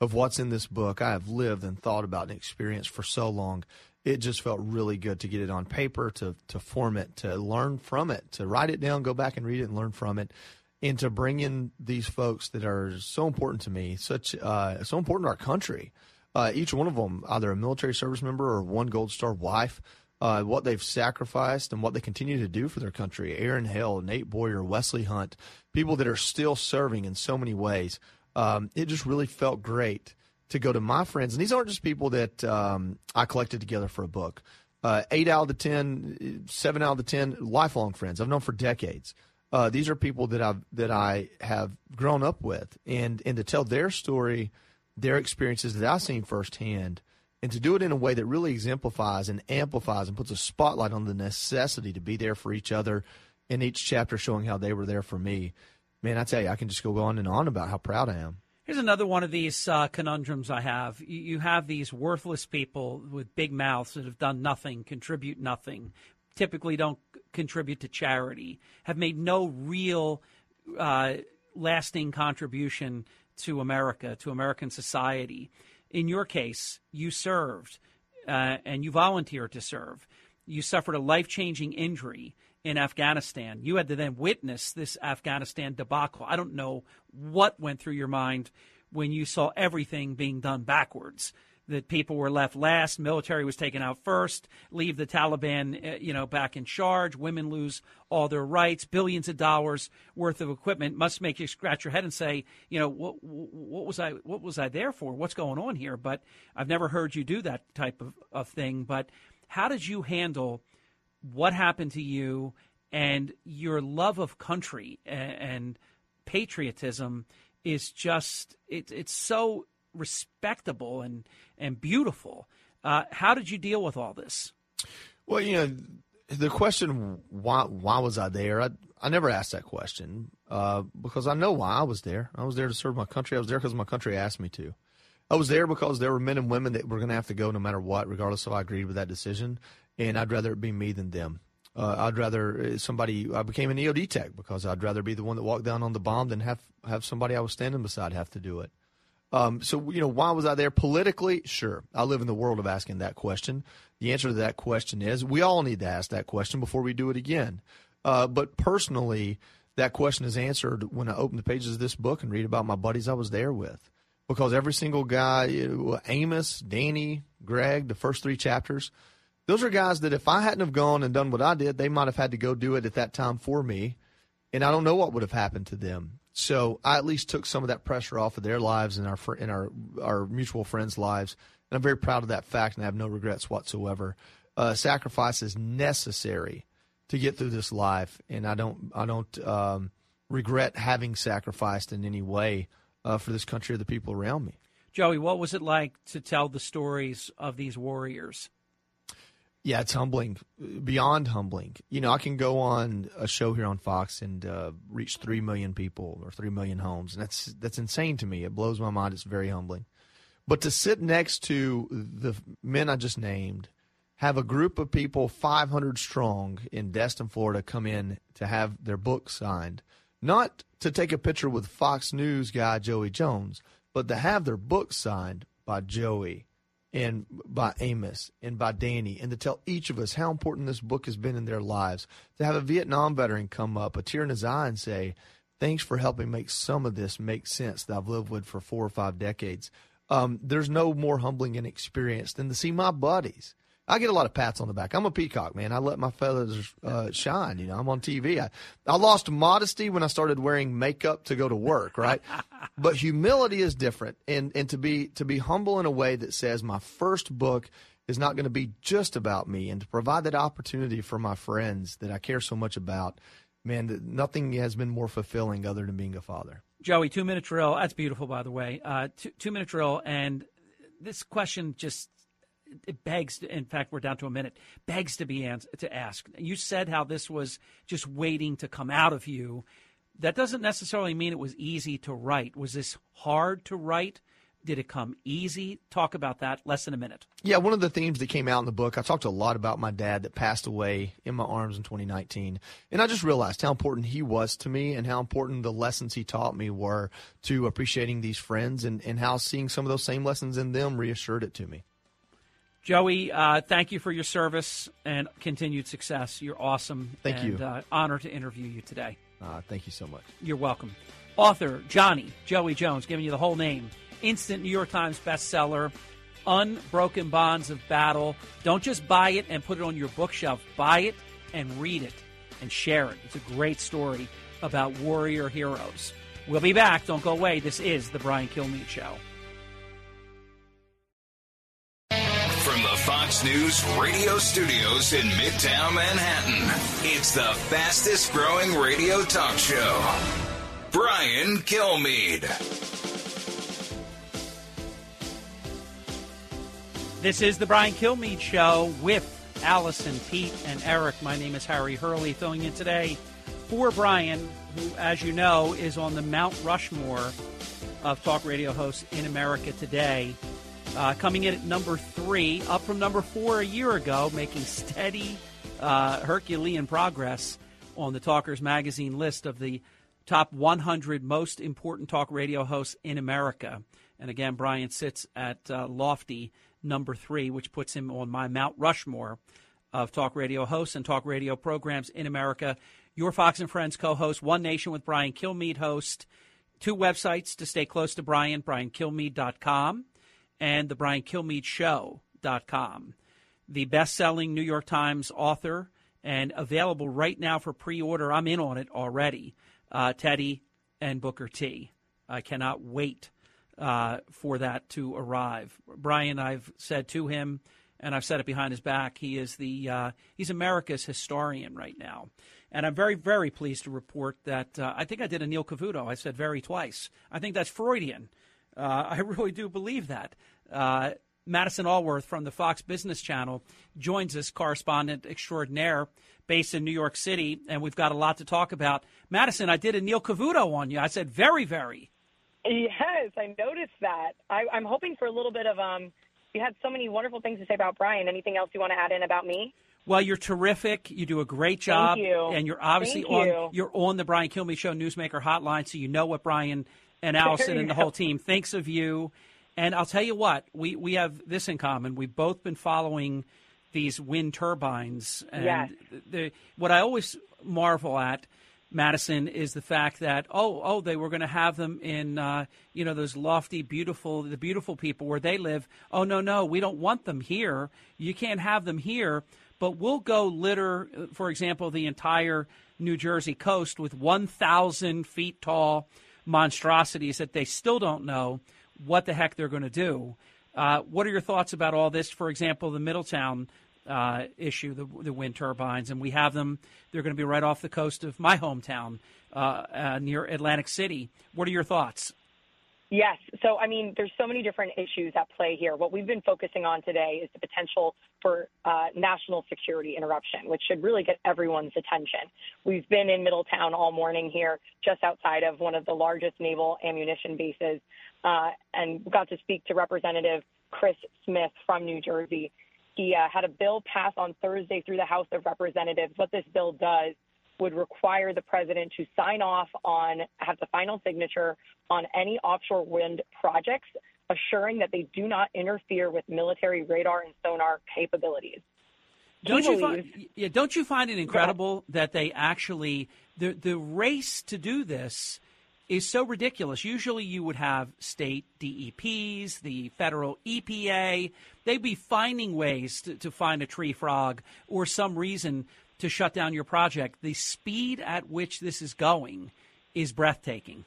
of what's in this book I have lived and thought about and experienced for so long. It just felt really good to get it on paper, to to form it, to learn from it, to write it down, go back and read it and learn from it, and to bring in these folks that are so important to me, such uh, so important to our country. Uh, each one of them, either a military service member or one Gold Star wife, uh, what they've sacrificed and what they continue to do for their country. Aaron Hill, Nate Boyer, Wesley Hunt, people that are still serving in so many ways. Um, it just really felt great to go to my friends. And these aren't just people that um, I collected together for a book. Uh, eight out of the ten, seven out of the ten, lifelong friends I've known for decades. Uh, these are people that I've that I have grown up with. And, and to tell their story, their experiences that I've seen firsthand, and to do it in a way that really exemplifies and amplifies and puts a spotlight on the necessity to be there for each other in each chapter, showing how they were there for me. Man, I tell you, I can just go on and on about how proud I am. Here's another one of these uh, conundrums I have. You, you have these worthless people with big mouths that have done nothing, contribute nothing, typically don't contribute to charity, have made no real uh, lasting contribution to America, to American society. In your case, you served uh, and you volunteered to serve. You suffered a life-changing injury in Afghanistan. You had to then witness this Afghanistan debacle. I don't know what went through your mind when you saw everything being done backwards, that people were left last, military was taken out first, leave the Taliban, you know, back in charge, women lose all their rights, billions of dollars worth of equipment. Must make you scratch your head and say, you know, what, what was I, what was I there for? What's going on here? But I've never heard you do that type of, of thing. But how did you handle what happened to you and your love of country and, and patriotism is just, it, it's so respectable and and beautiful. Uh, how did you deal with all this? Well, you know, the question, why why was I there? I I never asked that question uh, because I know why I was there. I was there to serve my country. I was there because my country asked me to. I was there because there were men and women that were going to have to go no matter what, regardless if I agreed with that decision. And I'd rather it be me than them. Uh, I'd rather somebody, I became an E O D tech because I'd rather be the one that walked down on the bomb than have, have somebody I was standing beside have to do it. Um, so, you know, why was I there politically? Sure. I live in the world of asking that question. The answer to that question is we all need to ask that question before we do it again. Uh, but personally, that question is answered when I open the pages of this book and read about my buddies I was there with. Because every single guy, you know, Amos, Danny, Greg, the first three chapters, those are guys that if I hadn't have gone and done what I did, they might have had to go do it at that time for me. And I don't know what would have happened to them. So I at least took some of that pressure off of their lives and our and our our mutual friends' lives, and I'm very proud of that fact, and I have no regrets whatsoever. Uh, sacrifice is necessary to get through this life, and I don't I don't um, regret having sacrificed in any way uh, for this country or the people around me. Joey, what was it like to tell the stories of these warriors? Yeah, it's humbling, beyond humbling. You know, I can go on a show here on Fox and uh, reach three million people or three million homes, and that's that's insane to me. It blows my mind. It's very humbling. But to sit next to the men I just named, have a group of people five hundred strong in Destin, Florida, come in to have their book signed, not to take a picture with Fox News guy Joey Jones, but to have their book signed by Joey and by Amos and by Danny, and to tell each of us how important this book has been in their lives, to have a Vietnam veteran come up, a tear in his eye, and say, thanks for helping make some of this make sense that I've lived with for four or five decades. Um, there's no more humbling an experience than to see my buddies. I get a lot of pats on the back. I'm a peacock, man. I let my feathers uh, shine. You know, I'm on T V. I, I lost modesty when I started wearing makeup to go to work, right? But humility is different, and and to be to be humble in a way that says my first book is not going to be just about me, and to provide that opportunity for my friends that I care so much about. Man, nothing has been more fulfilling other than being a father. Joey, two-minute drill. That's beautiful, by the way. Uh, two, two-minute drill, and this question just. It begs, in fact, we're down to a minute, begs to be ans- to ask. You said how this was just waiting to come out of you. That doesn't necessarily mean it was easy to write. Was this hard to write? Did it come easy? Talk about that. Less than a minute. Yeah, one of the themes that came out in the book, I talked a lot about my dad that passed away in my arms in twenty nineteen. And I just realized how important he was to me and how important the lessons he taught me were to appreciating these friends, and, and how seeing some of those same lessons in them reassured it to me. Joey, uh, thank you for your service and continued success. You're awesome. Thank and, you. And uh, honor to interview you today. Uh, thank you so much. You're welcome. Author Johnny Joey Jones, giving you the whole name. Instant New York Times bestseller, Unbroken Bonds of Battle. Don't just buy it and put it on your bookshelf. Buy it and read it and share it. It's a great story about warrior heroes. We'll be back. Don't go away. This is The Brian Kilmeade Show. From the Fox News radio studios in Midtown Manhattan, it's the fastest growing radio talk show, Brian Kilmeade. This is the Brian Kilmeade Show with Allison, Pete, and Eric. My name is Harry Hurley, filling in today for Brian, who, as you know, is on the Mount Rushmore of talk radio hosts in America today. Uh, coming in at number three, up from number four a year ago, making steady uh, Herculean progress on the Talkers Magazine list of the top one hundred most important talk radio hosts in America. And again, Brian sits at uh, lofty number three, which puts him on my Mount Rushmore of talk radio hosts and talk radio programs in America. Your Fox and Friends co-host, One Nation with Brian Kilmeade host. Two websites to stay close to Brian, Brian Kilmeade dot com. And the Brian Kilmeade Show dot com. The best-selling New York Times author and available right now for pre-order. I'm in on it already. Uh, Teddy and Booker T. I cannot wait uh, for that to arrive. Brian, I've said to him, and I've said it behind his back, he is the uh, he's America's historian right now. And I'm very, very pleased to report that uh, I think I did a Neil Cavuto. I said very twice. I think that's Freudian. Uh, I really do believe that. Uh, Madison Allworth from the Fox Business Channel joins us, correspondent extraordinaire based in New York City, and we've got a lot to talk about. Madison, I did a Neil Cavuto on you. I said very, very. Yes, I noticed that. I, I'm hoping for a little bit of um, – you had so many wonderful things to say about Brian. Anything else you want to add in about me? Well, you're terrific. You do a great job. Thank you. And you're obviously you. on you're on the Brian Kilmeade Show Newsmaker Hotline, so you know what Brian – and Allison and the whole team thinks of you. And I'll tell you what, we, we have this in common. We've both been following these wind turbines. And yes. the, what I always marvel at, Madison, is the fact that, oh, oh, they were going to have them in, uh, you know, those lofty, beautiful, the beautiful people where they live. Oh, no, no, we don't want them here. You can't have them here. But we'll go litter, for example, the entire New Jersey coast with one thousand feet tall monstrosities that they still don't know what the heck they're going to do. Uh, what are your thoughts about all this? For example, the Middletown uh, issue, the, the wind turbines, and we have them. They're going to be right off the coast of my hometown uh, uh, near Atlantic City. What are your thoughts? Yes. So, I mean, there's so many different issues at play here. What we've been focusing on today is the potential for uh, national security interruption, which should really get everyone's attention. We've been in Middletown all morning here, just outside of one of the largest naval ammunition bases, uh, and got to speak to Representative Chris Smith from New Jersey. He uh, had a bill passed on Thursday through the House of Representatives. What this bill does would require the president to sign off on, have the final signature on any offshore wind projects, assuring that they do not interfere with military radar and sonar capabilities. Don't you, believes, find, yeah, don't you find it incredible that, that they actually, the, the race to do this is so ridiculous? Usually you would have state D E Ps, the federal E P A. They'd be finding ways to, to find a tree frog or some reason to shut down your project. The speed at which this is going is breathtaking.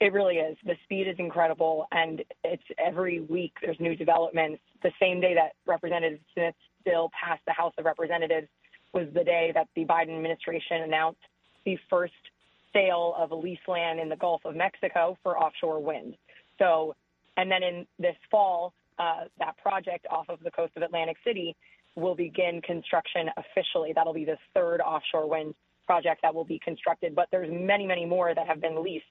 It really is. The speed is incredible, and it's every week there's new developments. The same day that Representative Smith's bill passed the House of Representatives was the day that the Biden administration announced the first sale of lease land in the Gulf of Mexico for offshore wind. So, and then in this fall, uh, that project off of the coast of Atlantic City will begin construction officially. That'll be the third offshore wind project that will be constructed, but there's many, many more that have been leased.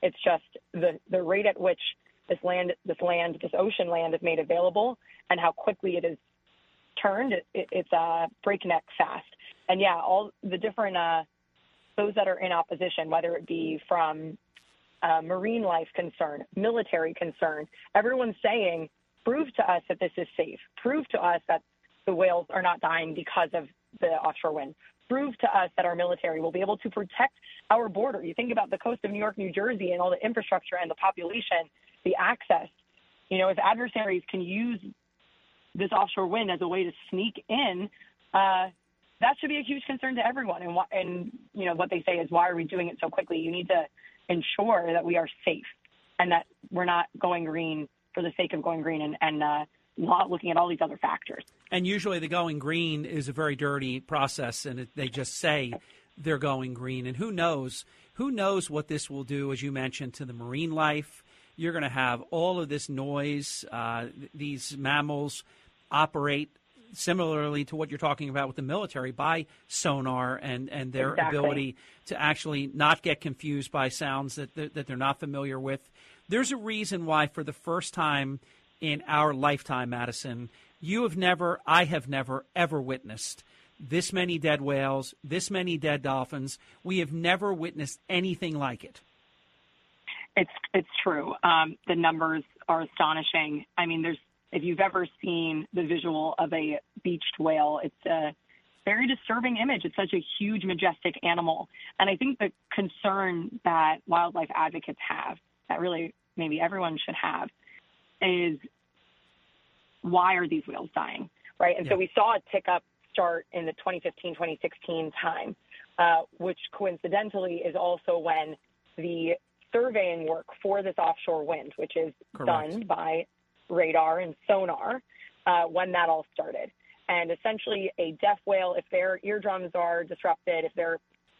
It's just the, the rate at which this land, this land, this ocean land is made available and how quickly it is turned, it, it's uh, breakneck fast. And, yeah, all the different uh, – those that are in opposition, whether it be from uh, marine life concern, military concern, everyone's saying, prove to us that this is safe. Prove to us that the whales are not dying because of the offshore wind. Prove to us that our military will be able to protect our border. You think about the coast of New York, New Jersey, and all the infrastructure and the population, the access. You know, if adversaries can use this offshore wind as a way to sneak in, uh, that should be a huge concern to everyone. And, wh- and, you know, what they say is, why are we doing it so quickly? You need to ensure that we are safe and that we're not going green for the sake of going green and, and uh, not looking at all these other factors. And usually the going green is a very dirty process, and it, they just say they're going green. And who knows? Who knows what this will do, as you mentioned, to the marine life? You're going to have all of this noise. Uh, these mammals operate similarly to what you're talking about with the military by sonar and, and their exactly. ability to actually not get confused by sounds that they're, that they're not familiar with. There's a reason why, for the first time in our lifetime, Madison, you have never, I have never, ever witnessed this many dead whales, this many dead dolphins. We have never witnessed anything like it. It's it's true. Um, the numbers are astonishing. I mean, there's if you've ever seen the visual of a beached whale, it's a very disturbing image. It's such a huge, majestic animal. And I think the concern that wildlife advocates have, that really maybe everyone should have, is why are these whales dying, right? And yeah. so we saw a tick up start in the twenty fifteen twenty sixteen time, uh, which coincidentally is also when the surveying work for this offshore wind, which is Correct. Done by radar and sonar, uh, when that all started. And essentially a deaf whale, if their eardrums are disrupted, if their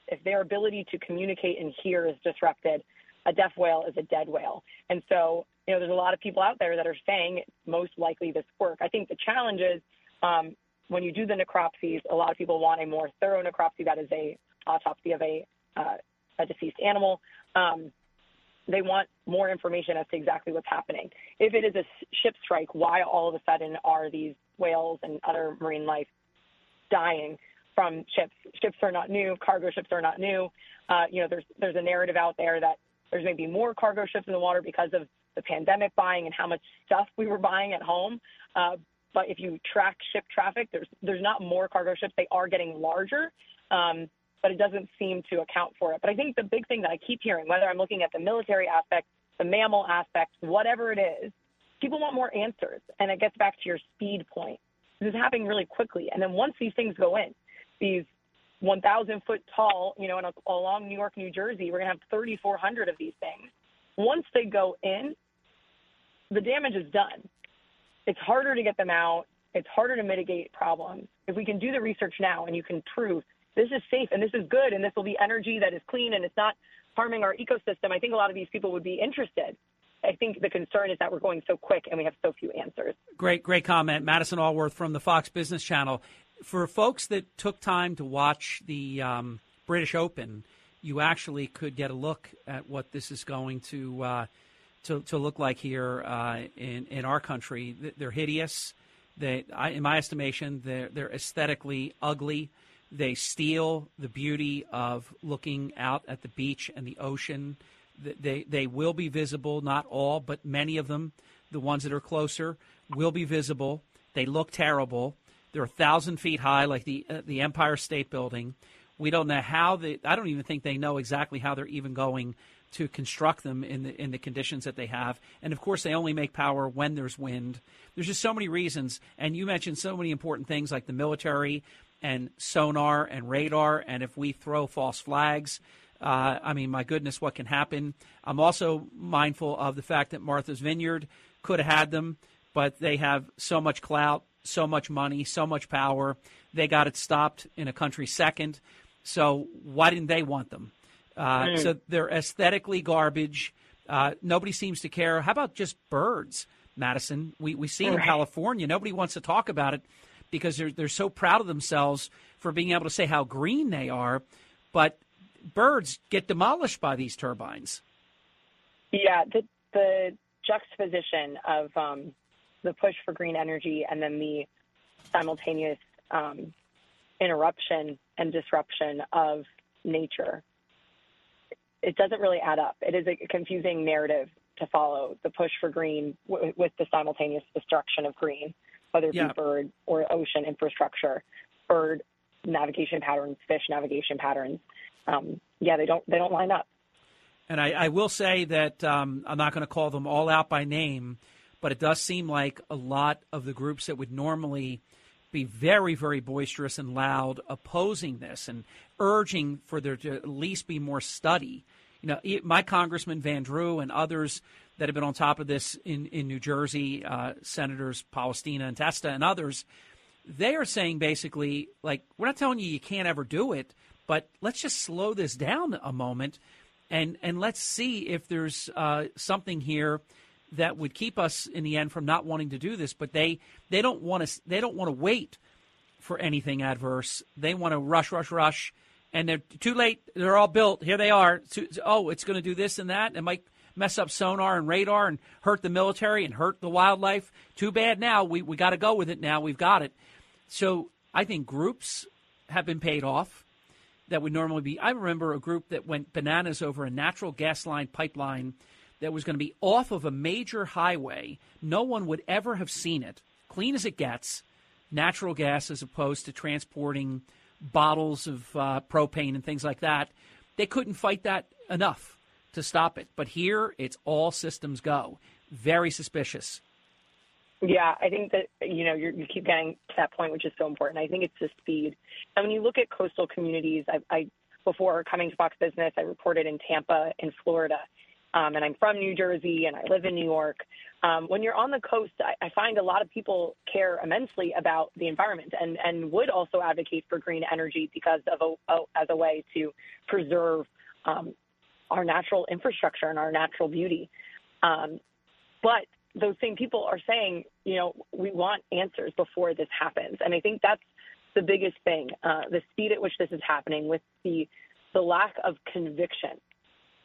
if their ability to communicate and hear is disrupted, a deaf whale is a dead whale. And so, you know, there's a lot of people out there that are saying most likely this work. I think the challenge is um, when you do the necropsies, a lot of people want a more thorough necropsy. That is a autopsy of a, uh, a deceased animal. Um, they want more information as to exactly what's happening. If it is a ship strike, why all of a sudden are these whales and other marine life dying from ships? Ships are not new. Cargo ships are not new. Uh, you know, there's there's a narrative out there that there's maybe more cargo ships in the water because of the pandemic buying and how much stuff we were buying at home. Uh, but if you track ship traffic, there's there's not more cargo ships. They are getting larger, um, but it doesn't seem to account for it. But I think the big thing that I keep hearing, whether I'm looking at the military aspect, the mammal aspect, whatever it is, people want more answers. And it gets back to your speed point. This is happening really quickly. And then once these things go in, these one thousand foot tall, you know, and along New York, New Jersey, we're going to have thirty-four hundred of these things. Once they go in, the damage is done. It's harder to get them out. It's harder to mitigate problems. If we can do the research now and you can prove this is safe and this is good and this will be energy that is clean and it's not harming our ecosystem, I think a lot of these people would be interested. I think the concern is that we're going so quick and we have so few answers. Great, great comment. Madison Allworth from the Fox Business Channel. For folks that took time to watch the um, British Open, you actually could get a look at what this is going to uh, to, to look like here uh, in, in our country. They're hideous. They, I, in my estimation, they're, they're aesthetically ugly. They steal the beauty of looking out at the beach and the ocean. They they will be visible, not all, but many of them, the ones that are closer, will be visible. They look terrible. They're a thousand feet high, like the uh, the Empire State Building. We don't know how they. I don't even think they know exactly how they're even going to construct them in the in the conditions that they have. And of course, they only make power when there's wind. There's just so many reasons. And you mentioned so many important things, like the military and sonar and radar. And if we throw false flags. Uh, I mean, my goodness, what can happen? I'm also mindful of the fact that Martha's Vineyard could have had them, but they have so much clout, so much money, so much power. They got it stopped in a country second. So why didn't they want them? Uh, mm. So they're aesthetically garbage. Uh, nobody seems to care. How about just birds, Madison? We we see right. in California, nobody wants to talk about it because they're they're so proud of themselves for being able to say how green they are, but birds get demolished by these turbines. Yeah, the, the juxtaposition of um, the push for green energy and then the simultaneous um, interruption and disruption of nature, it doesn't really add up. It is a confusing narrative to follow, the push for green w- with the simultaneous destruction of green, whether it yeah. be bird or ocean infrastructure, bird navigation patterns, fish navigation patterns. Um, yeah, they don't they don't line up. And I, I will say that um, I'm not going to call them all out by name, but it does seem like a lot of the groups that would normally be very, very boisterous and loud opposing this and urging for there to at least be more study. You know, my Congressman Van Drew and others that have been on top of this in, in New Jersey, uh, Senators Palestina and Testa and others, they are saying basically, like, we're not telling you you can't ever do it, but let's just slow this down a moment and, and let's see if there's uh, something here that would keep us in the end from not wanting to do this. But they they don't want to they don't want to wait for anything adverse. They want to rush, rush, rush. And they're too late. They're all built. Here they are. Oh, it's going to do this and that. It might mess up sonar and radar and hurt the military and hurt the wildlife. Too bad now. We, we got to go with it now. We've got it. So I think groups have been paid off. That would normally be, I remember a group that went bananas over a natural gas line pipeline that was going to be off of a major highway. No one would ever have seen it. Clean as it gets, natural gas as opposed to transporting bottles of uh, propane and things like that. They couldn't fight that enough to stop it. But here, it's all systems go. Very suspicious. Yeah, I think that, you know, you're, you keep getting to that point, which is so important. I think it's the speed. And when you look at coastal communities, I, I before coming to Fox Business, I reported in Tampa in Florida, um, and I'm from New Jersey, and I live in New York. Um, when you're on the coast, I, I find a lot of people care immensely about the environment and, and would also advocate for green energy because of a, a, as a way to preserve um, our natural infrastructure and our natural beauty. Um, but those same people are saying, you know, we want answers before this happens. And I think that's the biggest thing, uh, the speed at which this is happening with the the lack of conviction.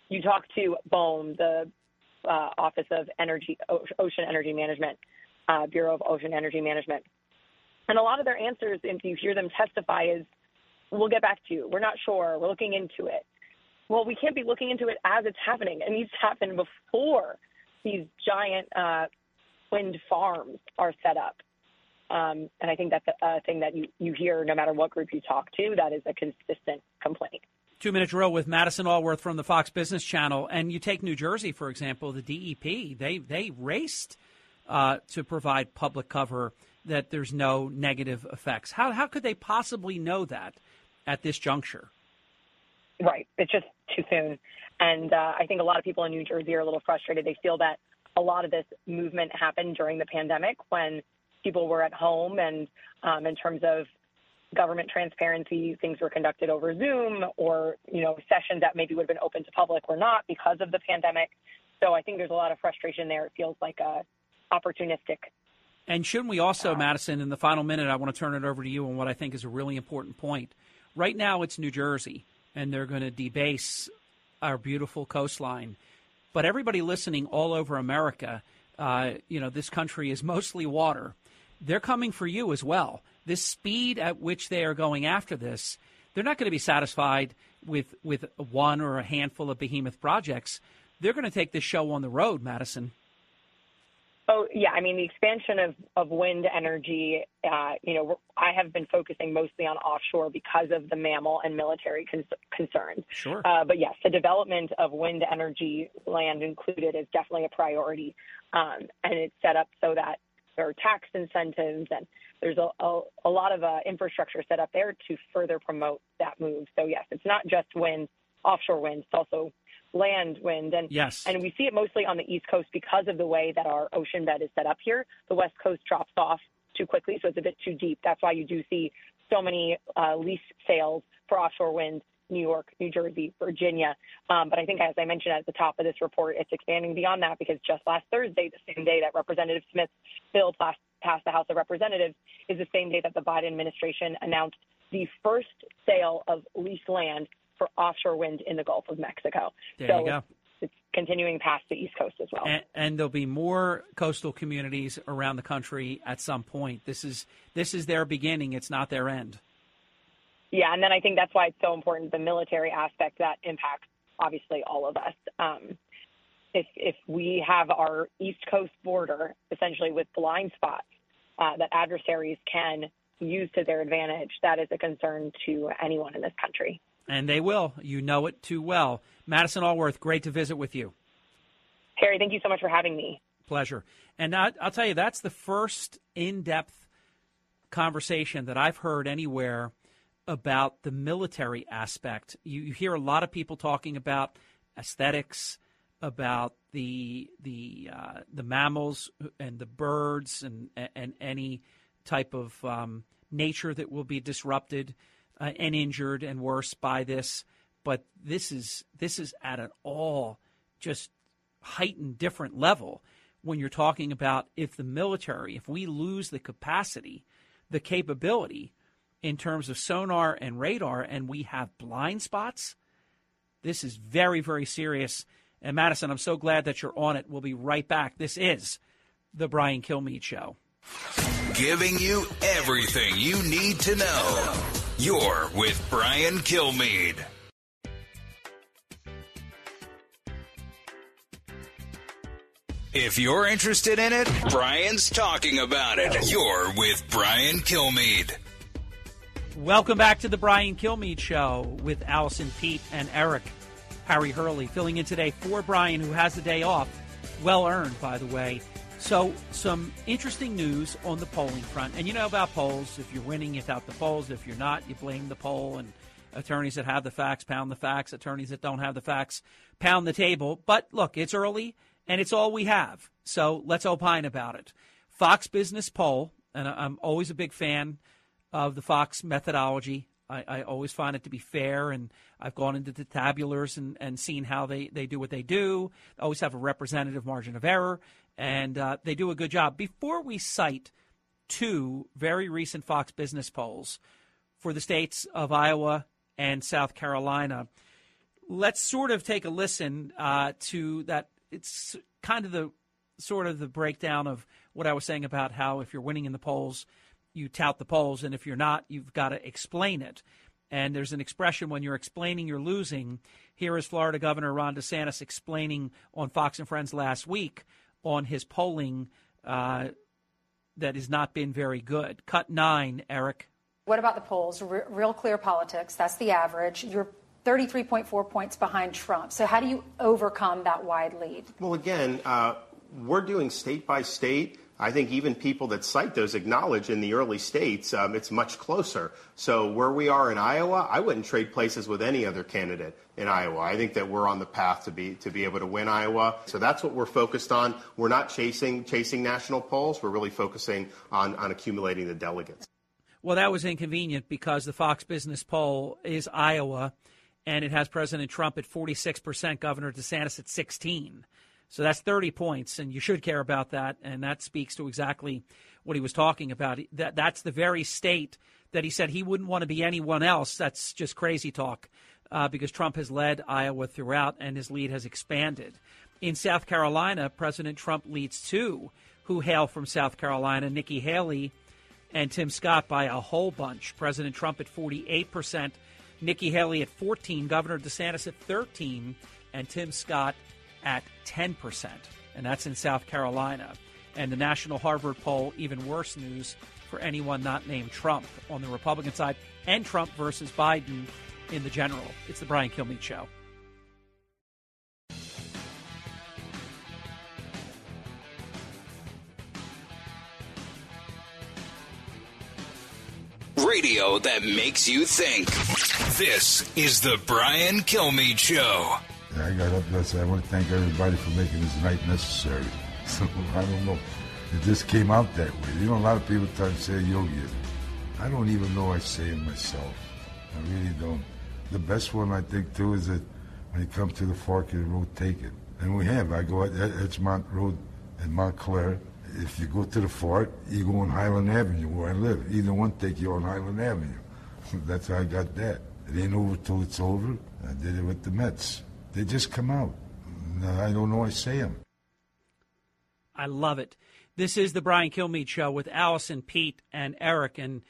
You talk to BOEM, the uh, Office of Energy, Ocean Energy Management, uh, Bureau of Ocean Energy Management. And a lot of their answers, if you hear them testify, is, we'll get back to you. We're not sure. We're looking into it. Well, we can't be looking into it as it's happening. It needs to happen before these giant uh, wind farms are set up. Um, and I think that's a, a thing that you, you hear no matter what group you talk to. That is a consistent complaint. Two-minute drill with Madison Allworth from the Fox Business Channel. And you take New Jersey, for example, the D E P, they, they raced uh, to provide public cover that there's no negative effects. How, how could they possibly know that at this juncture? Right. It's just too soon. And uh, I think a lot of people in New Jersey are a little frustrated. They feel that a lot of this movement happened during the pandemic when people were at home, and um, in terms of government transparency, things were conducted over Zoom, or, you know, sessions that maybe would have been open to public were not because of the pandemic. So I think there's a lot of frustration there. It feels like a opportunistic. And shouldn't we also, uh, Madison, in the final minute, I want to turn it over to you on what I think is a really important point. Right now it's New Jersey, and they're going to debase our beautiful coastline. But everybody listening all over America, uh, you know, this country is mostly water. They're coming for you as well. This speed at which they are going after this, they're not going to be satisfied with with one or a handful of behemoth projects. They're going to take this show on the road, Madison. Oh, yeah. I mean, the expansion of, of wind energy, uh, you know, I have been focusing mostly on offshore because of the mammal and military con- concerns. Sure. Uh, but, yes, the development of wind energy, land included, is definitely a priority. Um, and it's set up so that there are tax incentives, and there's a, a, a lot of uh, infrastructure set up there to further promote that move. So, yes, it's not just wind, offshore wind, it's also land wind. And yes. And we see it mostly on the East Coast because of the way that our ocean bed is set up here. The West Coast drops off too quickly, so it's a bit too deep. That's why you do see so many uh, lease sales for offshore wind, New York, New Jersey, Virginia. Um, but I think, as I mentioned at the top of this report, it's expanding beyond that, because just last Thursday, the same day that Representative Smith's bill passed the House of Representatives, is the same day that the Biden administration announced the first sale of lease land for offshore wind in the Gulf of Mexico. There so you go. It's continuing past the East Coast as well. And, and there'll be more coastal communities around the country at some point. This is this is their beginning. It's not their end. Yeah, and then I think that's why it's so important, the military aspect that impacts, obviously, all of us. Um, if, if we have our East Coast border, essentially, with blind spots uh, that adversaries can use to their advantage, that is a concern to anyone in this country. And they will. You know it too well. Madison Allworth, great to visit with you. Harry, thank you so much for having me. Pleasure. And I, I'll tell you, that's the first in-depth conversation that I've heard anywhere about the military aspect. You, you hear a lot of people talking about aesthetics, about the the uh, the mammals and the birds and, and any type of um, nature that will be disrupted Uh, and injured and worse by this, but this is this is at an all just heightened different level when you're talking about if the military, if we lose the capacity, the capability in terms of sonar and radar, and we have blind spots, this is very, very serious. And Madison, I'm so glad that you're on it. We'll be right back. This is The Brian Kilmeade Show. Giving you everything you need to know. You're with Brian Kilmeade. If you're interested in it, Brian's talking about it. You're with Brian Kilmeade. Welcome back to the Brian Kilmeade Show with Allison, Pete, and Eric. Harry Hurley filling in today for Brian, who has the day off. Well earned, by the way. So some interesting news on the polling front. And you know about polls. If you're winning, you tout the polls. If you're not, you blame the poll. And attorneys that have the facts, pound the facts. Attorneys that don't have the facts, pound the table. But, look, it's early, and it's all we have. So let's opine about it. Fox Business poll, and I'm always a big fan of the Fox methodology. I, I always find it to be fair, and I've gone into the tabulars and, and seen how they, they do what they do. They always have a representative margin of error. And uh, they do a good job. Before we cite two very recent Fox Business polls for the states of Iowa and South Carolina, let's sort of take a listen uh, to that. It's kind of the sort of the breakdown of what I was saying about how if you're winning in the polls, you tout the polls. And if you're not, you've got to explain it. And there's an expression, when you're explaining, you're losing. Here is Florida Governor Ron DeSantis explaining on Fox and Friends last week on his polling uh, that has not been very good. Cut nine, Eric. What about the polls? Re- real clear politics. That's the average. You're thirty-three point four points behind Trump. So how do you overcome that wide lead? Well, again, uh, we're doing state by state. I think even people that cite those acknowledge in the early states, um, it's much closer. So where we are in Iowa, I wouldn't trade places with any other candidate in Iowa. I think that we're on the path to be to be able to win Iowa. So that's what we're focused on. We're not chasing chasing national polls. We're really focusing on, on accumulating the delegates. Well, that was inconvenient because the Fox Business poll is Iowa, and it has President Trump at forty-six percent, Governor DeSantis at sixteen. So that's thirty points, and you should care about that. And that speaks to exactly what he was talking about. That That's the very state that he said he wouldn't want to be anyone else. That's just crazy talk uh, because Trump has led Iowa throughout, and his lead has expanded. In South Carolina, President Trump leads two who hail from South Carolina, Nikki Haley and Tim Scott, by a whole bunch. President Trump at forty-eight percent, Nikki Haley at fourteen, Governor DeSantis at thirteen, and Tim Scott at ten percent. And that's in South Carolina. And the National Harvard poll, even worse news for anyone not named Trump on the Republican side, and Trump versus Biden in the general. It's the Brian Kilmeade Show. Radio that makes you think. This is the Brian Kilmeade Show. I got up and said, I want to thank everybody for making this night necessary. So I don't know if this came out that way. You know, a lot of people try to say yogi. I don't even know I say it myself. I really don't. The best one I think too is that when you come to the fork in the road, take it. And we have. I go at Edgemont Road in Montclair. If you go to the fort, you go on Highland Avenue, where I live. Either one take you on Highland Avenue. That's how I got that. It ain't over till it's over. I did it with the Mets. They just come out. I don't know I say them. I love it. This is the Brian Kilmeade Show with Allison, Pete, and Eric. And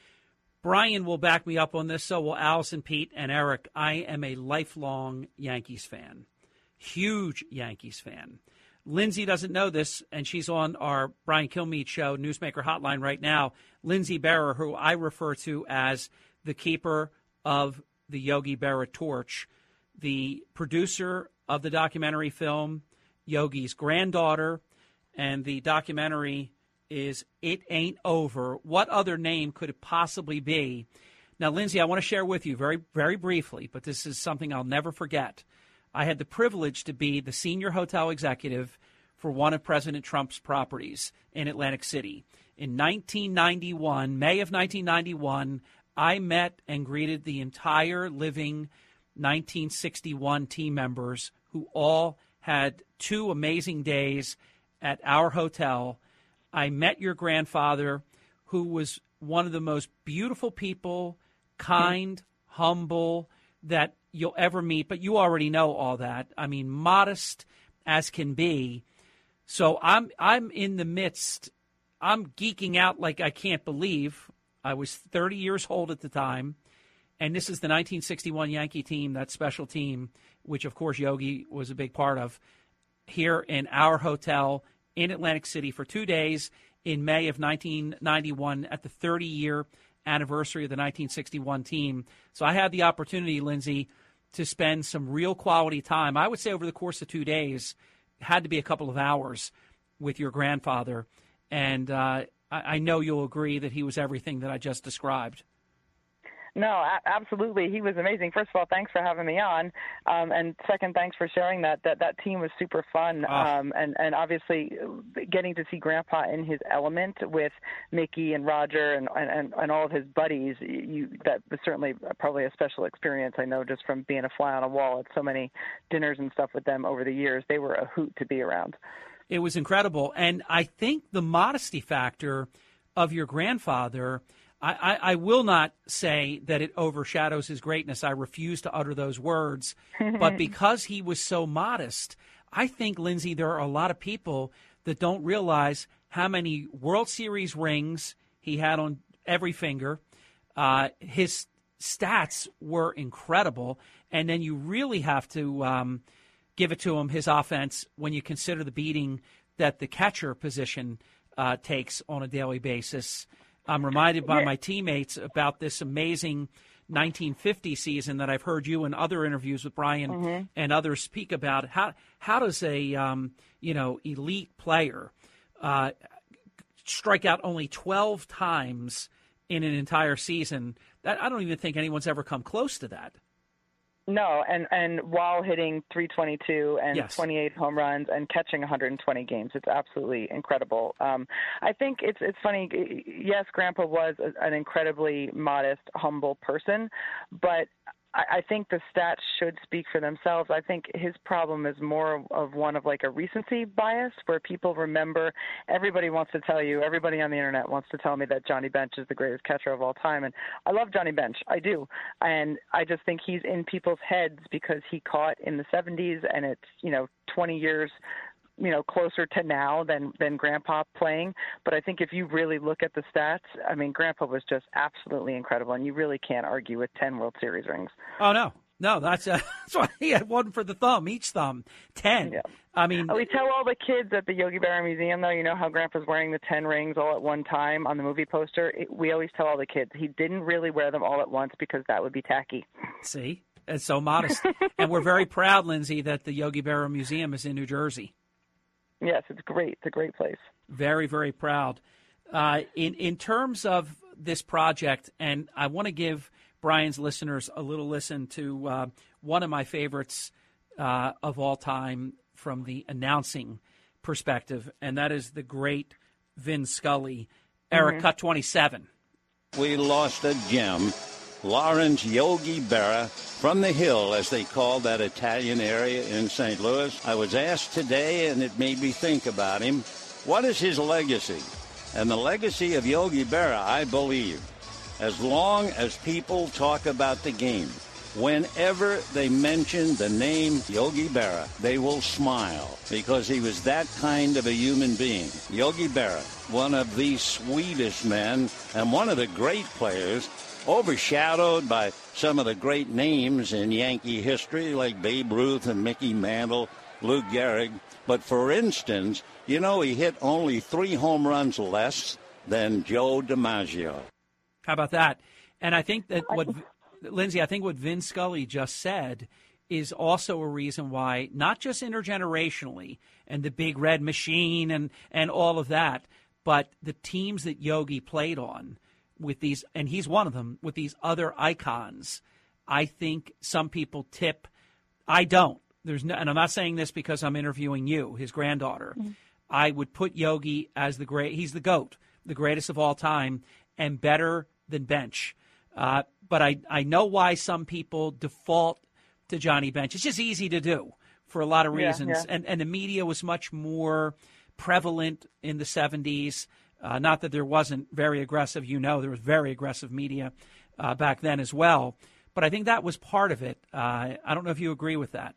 Brian will back me up on this, so will Allison, Pete, and Eric. I am a lifelong Yankees fan. Huge Yankees fan. Lindsay doesn't know this, and she's on our Brian Kilmeade Show Newsmaker hotline right now. Lindsay Berra, who I refer to as the keeper of the Yogi Berra torch, the producer of the documentary film Yogi's Granddaughter, and the documentary is It Ain't Over. What other name could it possibly be? Now, Lindsay, I want to share with you very, very briefly, but this is something I'll never forget. I had the privilege to be the senior hotel executive for one of President Trump's properties in Atlantic City. In nineteen ninety-one, May of nineteen ninety-one, I met and greeted the entire living nineteen sixty-one team members who all had two amazing days at our hotel. I met your grandfather, who was one of the most beautiful people, kind, mm-hmm. humble, that you'll ever meet, but you already know all that. I mean, modest as can be. So I'm I'm in the midst. I'm geeking out like I can't believe. I was thirty years old at the time, and this is the nineteen sixty-one Yankee team, that special team, which, of course, Yogi was a big part of, here in our hotel in Atlantic City for two days in May of nineteen ninety-one at the thirty-year anniversary of the nineteen sixty-one team. So I had the opportunity, Lindsay, to spend some real quality time. I would say over the course of two days, had to be a couple of hours with your grandfather. And uh, I, I know you'll agree that he was everything that I just described. No, absolutely. He was amazing. First of all, thanks for having me on. Um, and second, thanks for sharing that. That that team was super fun. Ah. Um, and, and obviously getting to see Grandpa in his element with Mickey and Roger and, and, and all of his buddies, you, that was certainly probably a special experience, I know, just from being a fly on a wall at so many dinners and stuff with them over the years. They were a hoot to be around. It was incredible. And I think the modesty factor of your grandfather – I, I will not say that it overshadows his greatness. I refuse to utter those words. But because he was so modest, I think, Lindsay, there are a lot of people that don't realize how many World Series rings he had on every finger. Uh, his stats were incredible. And then you really have to um, give it to him, his offense, when you consider the beating that the catcher position uh, takes on a daily basis. I'm reminded by my teammates about this amazing nineteen fifty season that I've heard you in other interviews with Brian mm-hmm. and others speak about. How how does a um, you know elite player uh, strike out only twelve times in an entire season? That I don't even think anyone's ever come close to that. No, and, and while hitting three twenty-two and yes. twenty-eight home runs and catching one hundred twenty games, it's absolutely incredible. Um, I think it's it's funny. Yes, Grandpa was a, an incredibly modest, humble person, but I think the stats should speak for themselves. I think his problem is more of one of like a recency bias where people remember, everybody wants to tell you, everybody on the internet wants to tell me that Johnny Bench is the greatest catcher of all time. And I love Johnny Bench. I do. And I just think he's in people's heads because he caught in the seventies and it's, you know, twenty years you know, closer to now than, than Grandpa playing. But I think if you really look at the stats, I mean, Grandpa was just absolutely incredible, and you really can't argue with ten World Series rings. Oh, no. No, that's, uh, that's why he had one for the thumb, each thumb, ten. Yeah. I mean, we tell all the kids at the Yogi Berra Museum, though, you know how Grandpa's wearing the ten rings all at one time on the movie poster? It, we always tell all the kids he didn't really wear them all at once because that would be tacky. See? It's so modest. And we're very proud, Lindsay, that the Yogi Berra Museum is in New Jersey. Yes, it's great. It's a great place. Very, very proud. Uh, in in terms of this project, and I want to give Brian's listeners a little listen to uh, one of my favorites uh, of all time from the announcing perspective, and that is the great Vin Scully, Eric, mm-hmm. Cut twenty-seven. We lost a gem, Lawrence Yogi Berra, from the Hill, as they call that Italian area in Saint Louis. I was asked today, and it made me think about him, what is his legacy? And the legacy of Yogi Berra, I believe, as long as people talk about the game, whenever they mention the name Yogi Berra, they will smile because he was that kind of a human being. Yogi Berra, one of the sweetest men and one of the great players, overshadowed by some of the great names in Yankee history like Babe Ruth and Mickey Mantle, Lou Gehrig. But for instance, you know, he hit only three home runs less than Joe DiMaggio. How about that? And I think that what, Lindsay, I think what Vin Scully just said is also a reason why, not just intergenerationally and the Big Red Machine and, and all of that, but the teams that Yogi played on, with these, and he's one of them, with these other icons, I think some people tip. I don't. There's no, and I'm not saying this because I'm interviewing you, his granddaughter. Mm-hmm. I would put Yogi as the great. He's the GOAT, the greatest of all time, and better than Bench. Uh, but I, I know why some people default to Johnny Bench. It's just easy to do for a lot of reasons. Yeah, yeah. And, and the media was much more prevalent in the seventies. Uh, not that there wasn't very aggressive, you know, there was very aggressive media uh, back then as well. But I think that was part of it. Uh, I don't know if you agree with that.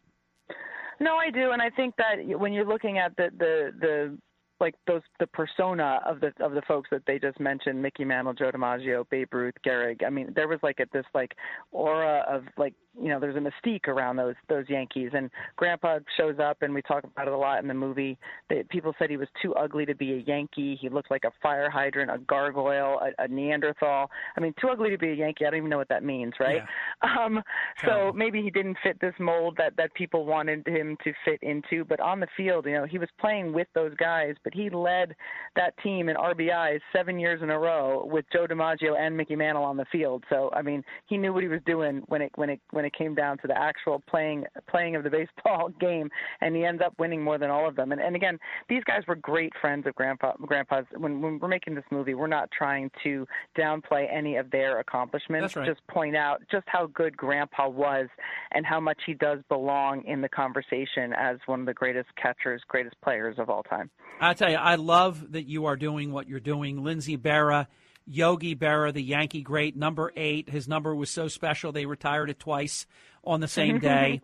No, I do. And I think that when you're looking at the, the, the like those, the persona of the, of the folks that they just mentioned, Mickey Mantle, Joe DiMaggio, Babe Ruth, Gehrig, I mean, there was like a, this like aura of like, you know, there's a mystique around those those Yankees. And Grandpa shows up, and we talk about it a lot in the movie. They, people said he was too ugly to be a Yankee. He looked like a fire hydrant, a gargoyle, a, a Neanderthal. I mean, too ugly to be a Yankee. I don't even know what that means, right? Yeah. Um, so maybe he didn't fit this mold that, that people wanted him to fit into. But on the field, you know, he was playing with those guys, but he led that team in R B Is seven years in a row with Joe DiMaggio and Mickey Mantle on the field. So, I mean, he knew what he was doing when it when it, when it it came down to the actual playing playing of the baseball game, and he ends up winning more than all of them. And, and again, these guys were great friends of Grandpa. Grandpa's. When, when we're making this movie, we're not trying to downplay any of their accomplishments. That's right. Just point out just how good Grandpa was and how much he does belong in the conversation as one of the greatest catchers, greatest players of all time. I tell you, I love that you are doing what you're doing. Lindsay Berra, Yogi Berra, the Yankee great, number eight. His number was so special they retired it twice on the same day.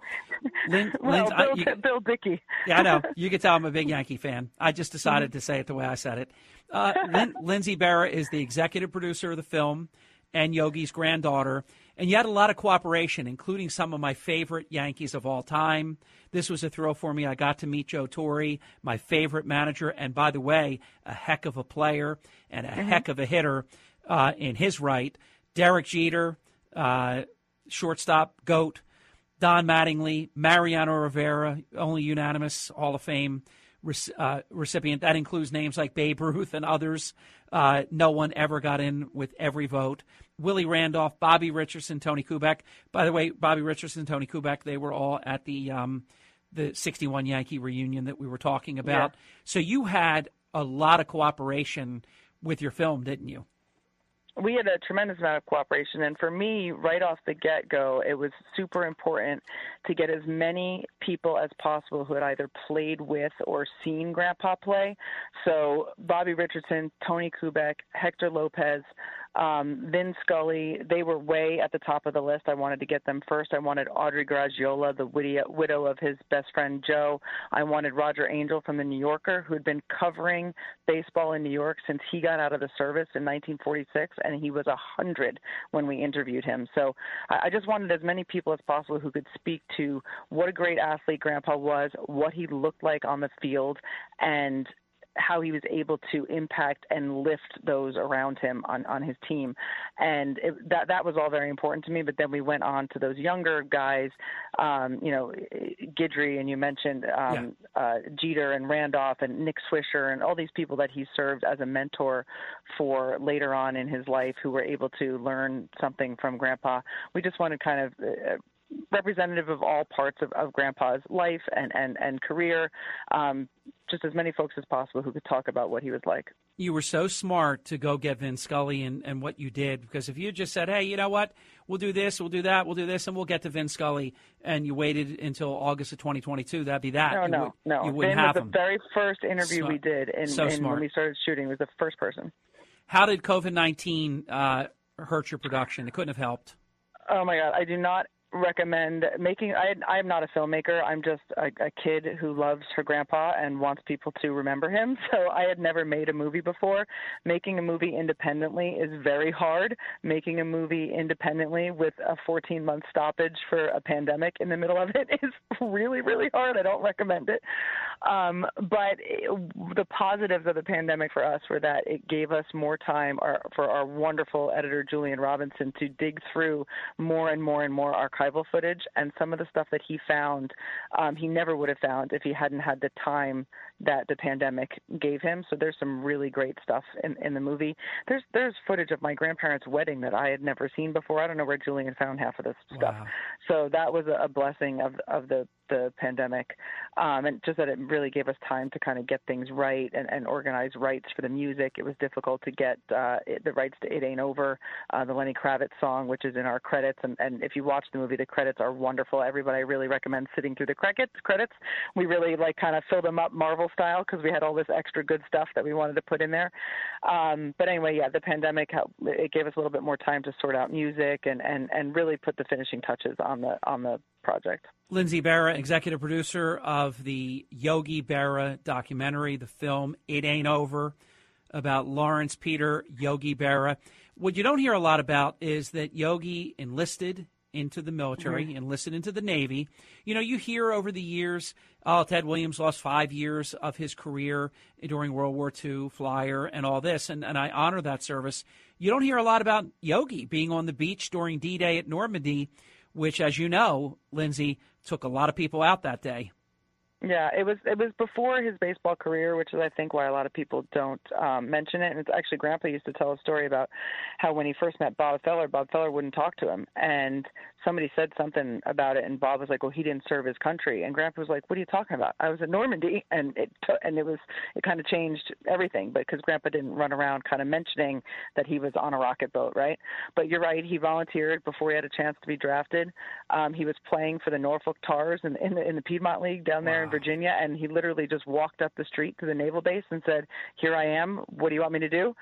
Lin, well, Lin, Bill, I, you, Bill Dickey. Yeah, I know. You can tell I'm a big Yankee fan. I just decided mm-hmm. to say it the way I said it. Uh, Lin, Lindsay Berra is the executive producer of the film and Yogi's granddaughter. And you had a lot of cooperation, including some of my favorite Yankees of all time. This was a thrill for me. I got to meet Joe Torre, my favorite manager, and by the way, a heck of a player and a mm-hmm. heck of a hitter uh, in his right. Derek Jeter, uh, shortstop, GOAT. Don Mattingly, Mariano Rivera, only unanimous Hall of Fame Uh, recipient. That includes names like Babe Ruth and others. Uh, no one ever got in with every vote. Willie Randolph, Bobby Richardson, Tony Kuback. By the way, Bobby Richardson, Tony Kuback, they were all at the um, the sixty-one Yankee reunion that we were talking about. Yeah. So you had a lot of cooperation with your film, didn't you? we had a tremendous amount of cooperation. And for me, right off the get-go, it was super important to get as many people as possible who had either played with or seen Grandpa play. So Bobby Richardson, Tony Kubek, Hector Lopez, um, Vin Scully, they were way at the top of the list. I wanted to get them first. I wanted Audrey Graziola, the widow of his best friend Joe. I wanted Roger Angel from The New Yorker, who had been covering baseball in New York since he got out of the service in nineteen forty-six. And he was one hundred when we interviewed him. So I just wanted as many people as possible who could speak to what a great athlete Grandpa was, what he looked like on the field, and how he was able to impact and lift those around him on, on his team. And it, that that was all very important to me. But then we went on to those younger guys, um, you know, Guidry, and you mentioned um, yeah. uh, Jeter and Randolph and Nick Swisher and all these people that he served as a mentor for later on in his life who were able to learn something from Grandpa. We just wanted kind of uh, – representative of all parts of, of Grandpa's life and, and, and career, um, just as many folks as possible who could talk about what he was like. You were so smart to go get Vin Scully and, and what you did, because if you just said, hey, you know what, we'll do this, we'll do that, we'll do this, and we'll get to Vin Scully, and you waited until August of twenty twenty-two, that'd be that. No, you no, would, no. You wouldn't Vin have was him. The very first interview so, we did in, so in when we started shooting was the first person. How did COVID nineteen uh, hurt your production? It couldn't have helped. Oh, my God. I do not recommend making I I'm not a filmmaker. I'm just a, a kid who loves her grandpa and wants people to remember him. So I had never made a movie before. Making a movie independently is very hard. Making a movie independently with a fourteen month stoppage for a pandemic in the middle of it is really, really hard. I don't recommend it. Um, but it, the positives of the pandemic for us were that it gave us more time our, for our wonderful editor, Julian Robinson, to dig through more and more and more archives. Footage, and some of the stuff that he found, um, he never would have found if he hadn't had the time that the pandemic gave him. So there's some really great stuff in, in the movie. There's there's footage of my grandparents' wedding that I had never seen before. I don't know where Julian found half of this stuff. Wow. So that was a blessing of of the, the pandemic, um, and just that it really gave us time to kind of get things right and, and organize rights for the music. It was difficult to get uh, the rights to It Ain't Over, uh, the Lenny Kravitz song, which is in our credits. And, and if you watch the movie, the credits are wonderful. Everybody, I really recommend sitting through the credits. We really like kind of filled them up Marvel style because we had all this extra good stuff that we wanted to put in there. Um, but anyway, yeah, the pandemic, it gave us a little bit more time to sort out music and, and, and really put the finishing touches on the on the project. Lindsay Barra, executive producer of the Yogi Berra documentary, the film It Ain't Over, about Lawrence Peter Yogi Berra. What you don't hear a lot about is that Yogi enlisted into the military, mm-hmm. enlisted into the Navy. You know, you hear over the years, oh, Ted Williams lost five years of his career during World War Two, flyer and all this, and, and I honor that service. You don't hear a lot about Yogi being on the beach during D-Day at Normandy, which, as you know, Lindsay, took a lot of people out that day. Yeah, it was it was before his baseball career, which is, I think, why a lot of people don't um, mention it. And it's actually Grandpa used to tell a story about how when he first met Bob Feller, Bob Feller wouldn't talk to him. And somebody said something about it, and Bob was like, well, he didn't serve his country. And Grandpa was like, what are you talking about? I was at Normandy, and it t- and it was it kind of changed everything, because Grandpa didn't run around kind of mentioning that he was on a rocket boat, right? But you're right, he volunteered before he had a chance to be drafted. Um, he was playing for the Norfolk Tars in, in, the, in the Piedmont League down there. Wow. Virginia, and he literally just walked up the street to the naval base and said, here I am, what do you want me to do?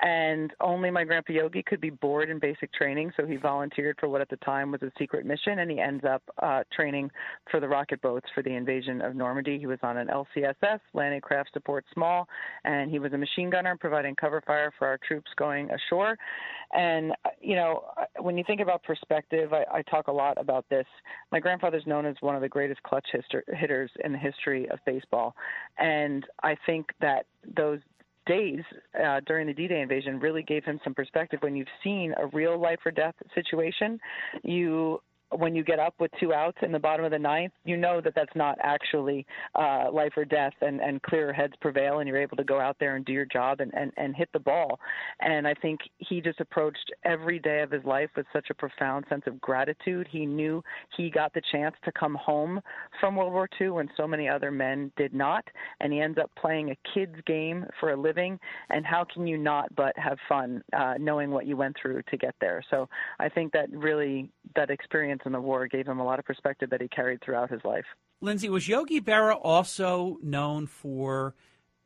And only my Grandpa Yogi could be bored in basic training, so he volunteered for what at the time was a secret mission, and he ends up uh, training for the rocket boats for the invasion of Normandy. He was on an L C S S, Landing Craft Support Small, and he was a machine gunner providing cover fire for our troops going ashore. And, you know, when you think about perspective, I, I talk a lot about this. My grandfather's known as one of the greatest clutch hister- hitters in the history of baseball. And I think that those days uh, during the D-Day invasion really gave him some perspective. When you've seen a real life or death situation, you when you get up with two outs in the bottom of the ninth, you know that that's not actually uh, life or death, and, and clearer heads prevail, and you're able to go out there and do your job and, and, and hit the ball. And I think he just approached every day of his life with such a profound sense of gratitude. He knew he got the chance to come home from World War Two when so many other men did not, and he ends up playing a kid's game for a living. And how can you not but have fun uh, knowing what you went through to get there? So I think that really, that experience in the war gave him a lot of perspective that he carried throughout his life. Lindsay, was Yogi Berra also known for,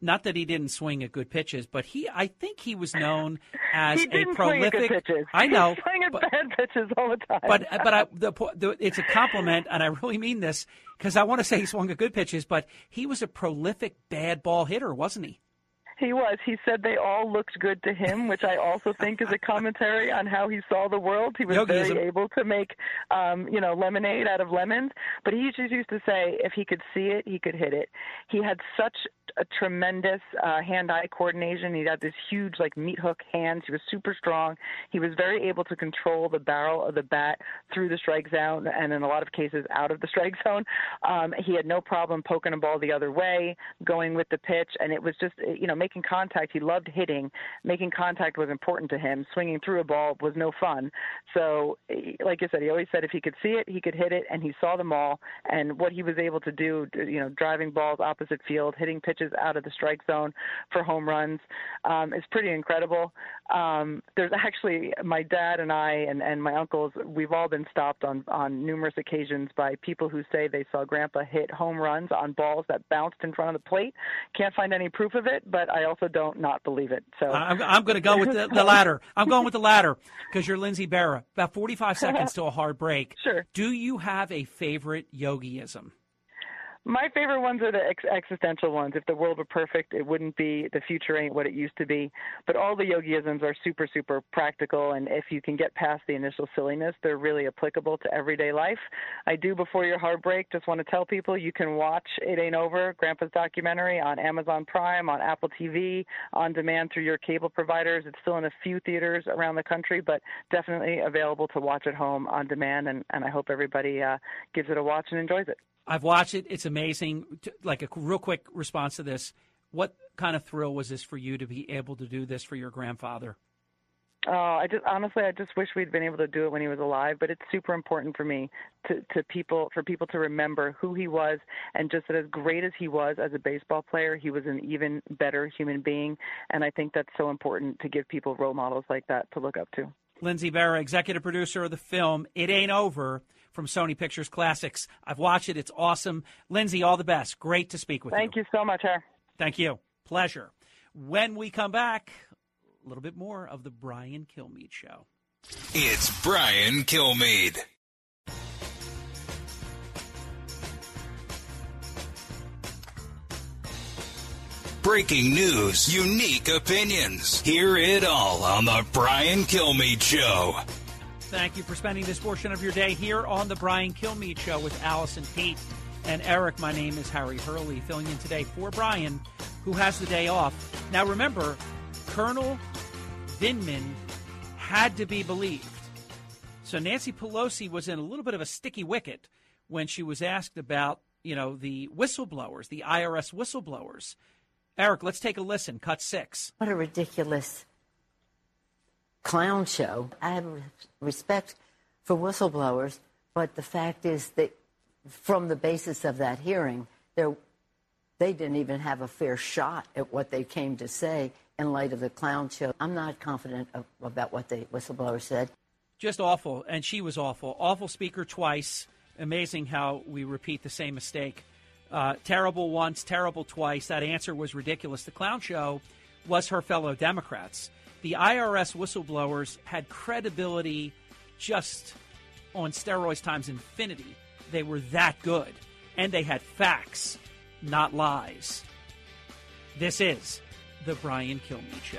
not that he didn't swing at good pitches, but he, I think he was known as he didn't a prolific. Swing at good pitches. I know, he swung at but, bad pitches all the time. But but I, the, the, it's a compliment, and I really mean this because I want to say he swung at good pitches, but he was a prolific bad ball hitter, wasn't he? He was. He said they all looked good to him, which I also think is a commentary on how he saw the world. He was Yogism. very able to make, um, you know, lemonade out of lemons. But he just used to say if he could see it, he could hit it. He had such a tremendous uh, hand-eye coordination. He had this huge, like, meat hook hands. He was super strong. He was very able to control the barrel of the bat through the strike zone and, in a lot of cases, out of the strike zone. Um, he had no problem poking a ball the other way, going with the pitch, and it was just, you know, making contact. He loved hitting. Making contact was important to him. Swinging through a ball was no fun. So, like I said, he always said if he could see it, he could hit it, and he saw them all. And what he was able to do, you know, driving balls opposite field, hitting pitches out of the strike zone for home runs um, is pretty incredible. Um, there's actually my dad and I and, and my uncles, we've all been stopped on, on numerous occasions by people who say they saw Grandpa hit home runs on balls that bounced in front of the plate. Can't find any proof of it, but I also don't not believe it. So I'm, I'm going to go with the, the latter. I'm going with the latter because you're Lindsay Berra. About forty-five seconds to a hard break. Sure. Do you have a favorite Yogiism? My favorite ones are the ex- existential ones. If the world were perfect, it wouldn't be. The future ain't what it used to be. But all the Yogiisms are super, super practical, and if you can get past the initial silliness, they're really applicable to everyday life. I do, before your heartbreak, just want to tell people you can watch It Ain't Over, Grandpa's documentary, on Amazon Prime, on Apple T V, on demand through your cable providers. It's still in a few theaters around the country, but definitely available to watch at home on demand, and, and I hope everybody uh, gives it a watch and enjoys it. I've watched it. It's amazing. Like a real quick response to this. What kind of thrill was this for you to be able to do this for your grandfather? Oh, I just honestly, I just wish we'd been able to do it when he was alive. But it's super important for me to, to people for people to remember who he was, and just that as great as he was as a baseball player, he was an even better human being. And I think that's so important to give people role models like that to look up to. Lindsay Berra, executive producer of the film It Ain't Over from Sony Pictures Classics. I've watched it. It's awesome. Lindsay, all the best. Great to speak with you. Thank you so much, Harry. Thank you. Pleasure. When we come back, a little bit more of the Brian Kilmeade Show. It's Brian Kilmeade. Breaking news, unique opinions. Hear it all on the Brian Kilmeade Show. Thank you for spending this portion of your day here on the Brian Kilmeade Show with Allison, Pete, and Eric. My name is Harry Hurley, filling in today for Brian, who has the day off. Now remember, Colonel Vindman had to be believed. So Nancy Pelosi was in a little bit of a sticky wicket when she was asked about, you know, the whistleblowers, the I R S whistleblowers. Eric, let's take a listen. Cut six. What a ridiculous clown show. I have respect for whistleblowers, but the fact is that from the basis of that hearing, they didn't even have a fair shot at what they came to say in light of the clown show. I'm not confident of, about what the whistleblower said. Just awful, and she was awful. Awful speaker twice. Amazing how we repeat the same mistake. Uh, terrible once, terrible twice. That answer was ridiculous. The clown show was her fellow Democrats. The I R S whistleblowers had credibility just on steroids times infinity. They were that good. And they had facts, not lies. This is the Brian Kilmeade Show.